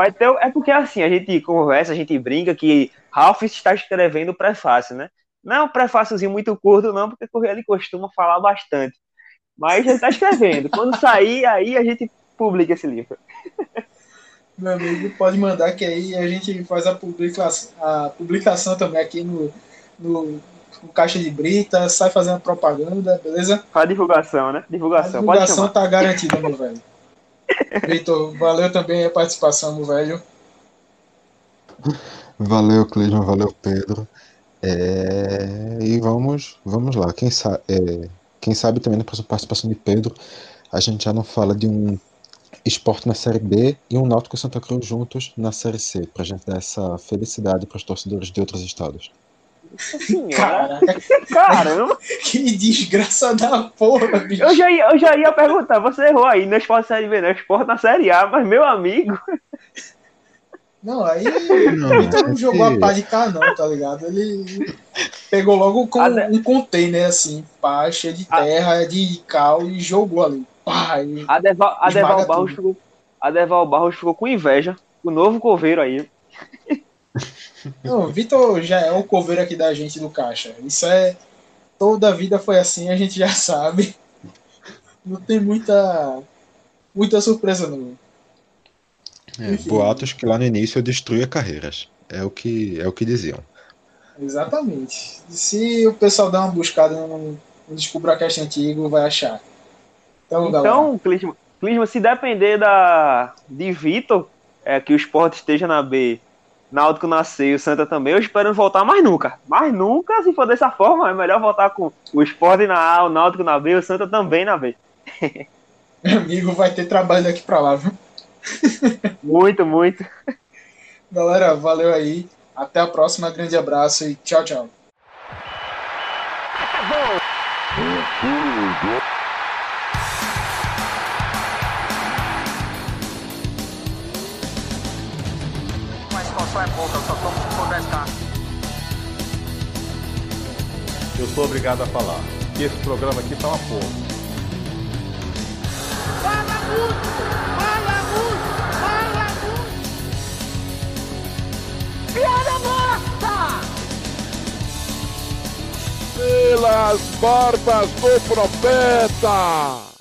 Então, é porque assim, a gente conversa, a gente brinca que Ralph está escrevendo o prefácio, né? Não é um prefáciozinho muito curto, não, porque ele costuma falar bastante. Mas ele está escrevendo. Quando sair, aí a gente publica esse livro. Meu amigo, pode mandar que aí a gente faz a publicação também aqui no Caixa de Brita, sai fazendo propaganda, beleza? A divulgação, né? A divulgação tá garantida, meu velho. Vitor, valeu também a participação, meu velho. Valeu, Clisma, valeu, Pedro. E vamos lá. Quem sabe também na próxima participação de Pedro, a gente já não fala de um Sport na Série B e um Náutico e Santa Cruz juntos na Série C, pra gente dar essa felicidade para os torcedores de outros estados. Caramba! Que desgraça da porra, bicho! Eu já ia perguntar, você errou aí, não é Sport na Série B, não é Sport na Série A, mas meu amigo... Não, aí não, Vitor não jogou a pá de cá, não, tá ligado? Ele pegou logo um container, assim, pá, cheio de terra, de cal, e jogou ali. Pá, e Adeval Barros ficou com inveja, o novo coveiro aí. Não, Vitor já é um coveiro aqui da gente do Caixa. Isso é... Toda a vida foi assim, a gente já sabe. Não tem muita surpresa, não. Boatos que lá no início eu destruía carreiras. É o que diziam. Exatamente. Se o pessoal der uma buscada no DescubraCast antigo, vai achar. Então Clisma, se depender de Vitor, que o Sport esteja na B, Náutico na C e o Santa também, eu espero não voltar mais nunca. Mas nunca, se for dessa forma, é melhor voltar com o Sport na A, o Náutico na B e o Santa também na B. Meu amigo, vai ter trabalho daqui pra lá, viu? Muito. Galera, valeu aí. Até a próxima, grande abraço e tchau. Mas qual só é pouca, só como se pudesse estar. Eu sou obrigado a falar que esse programa aqui tá uma porra. Fala muito! Piada morta! Pelas barbas do profeta!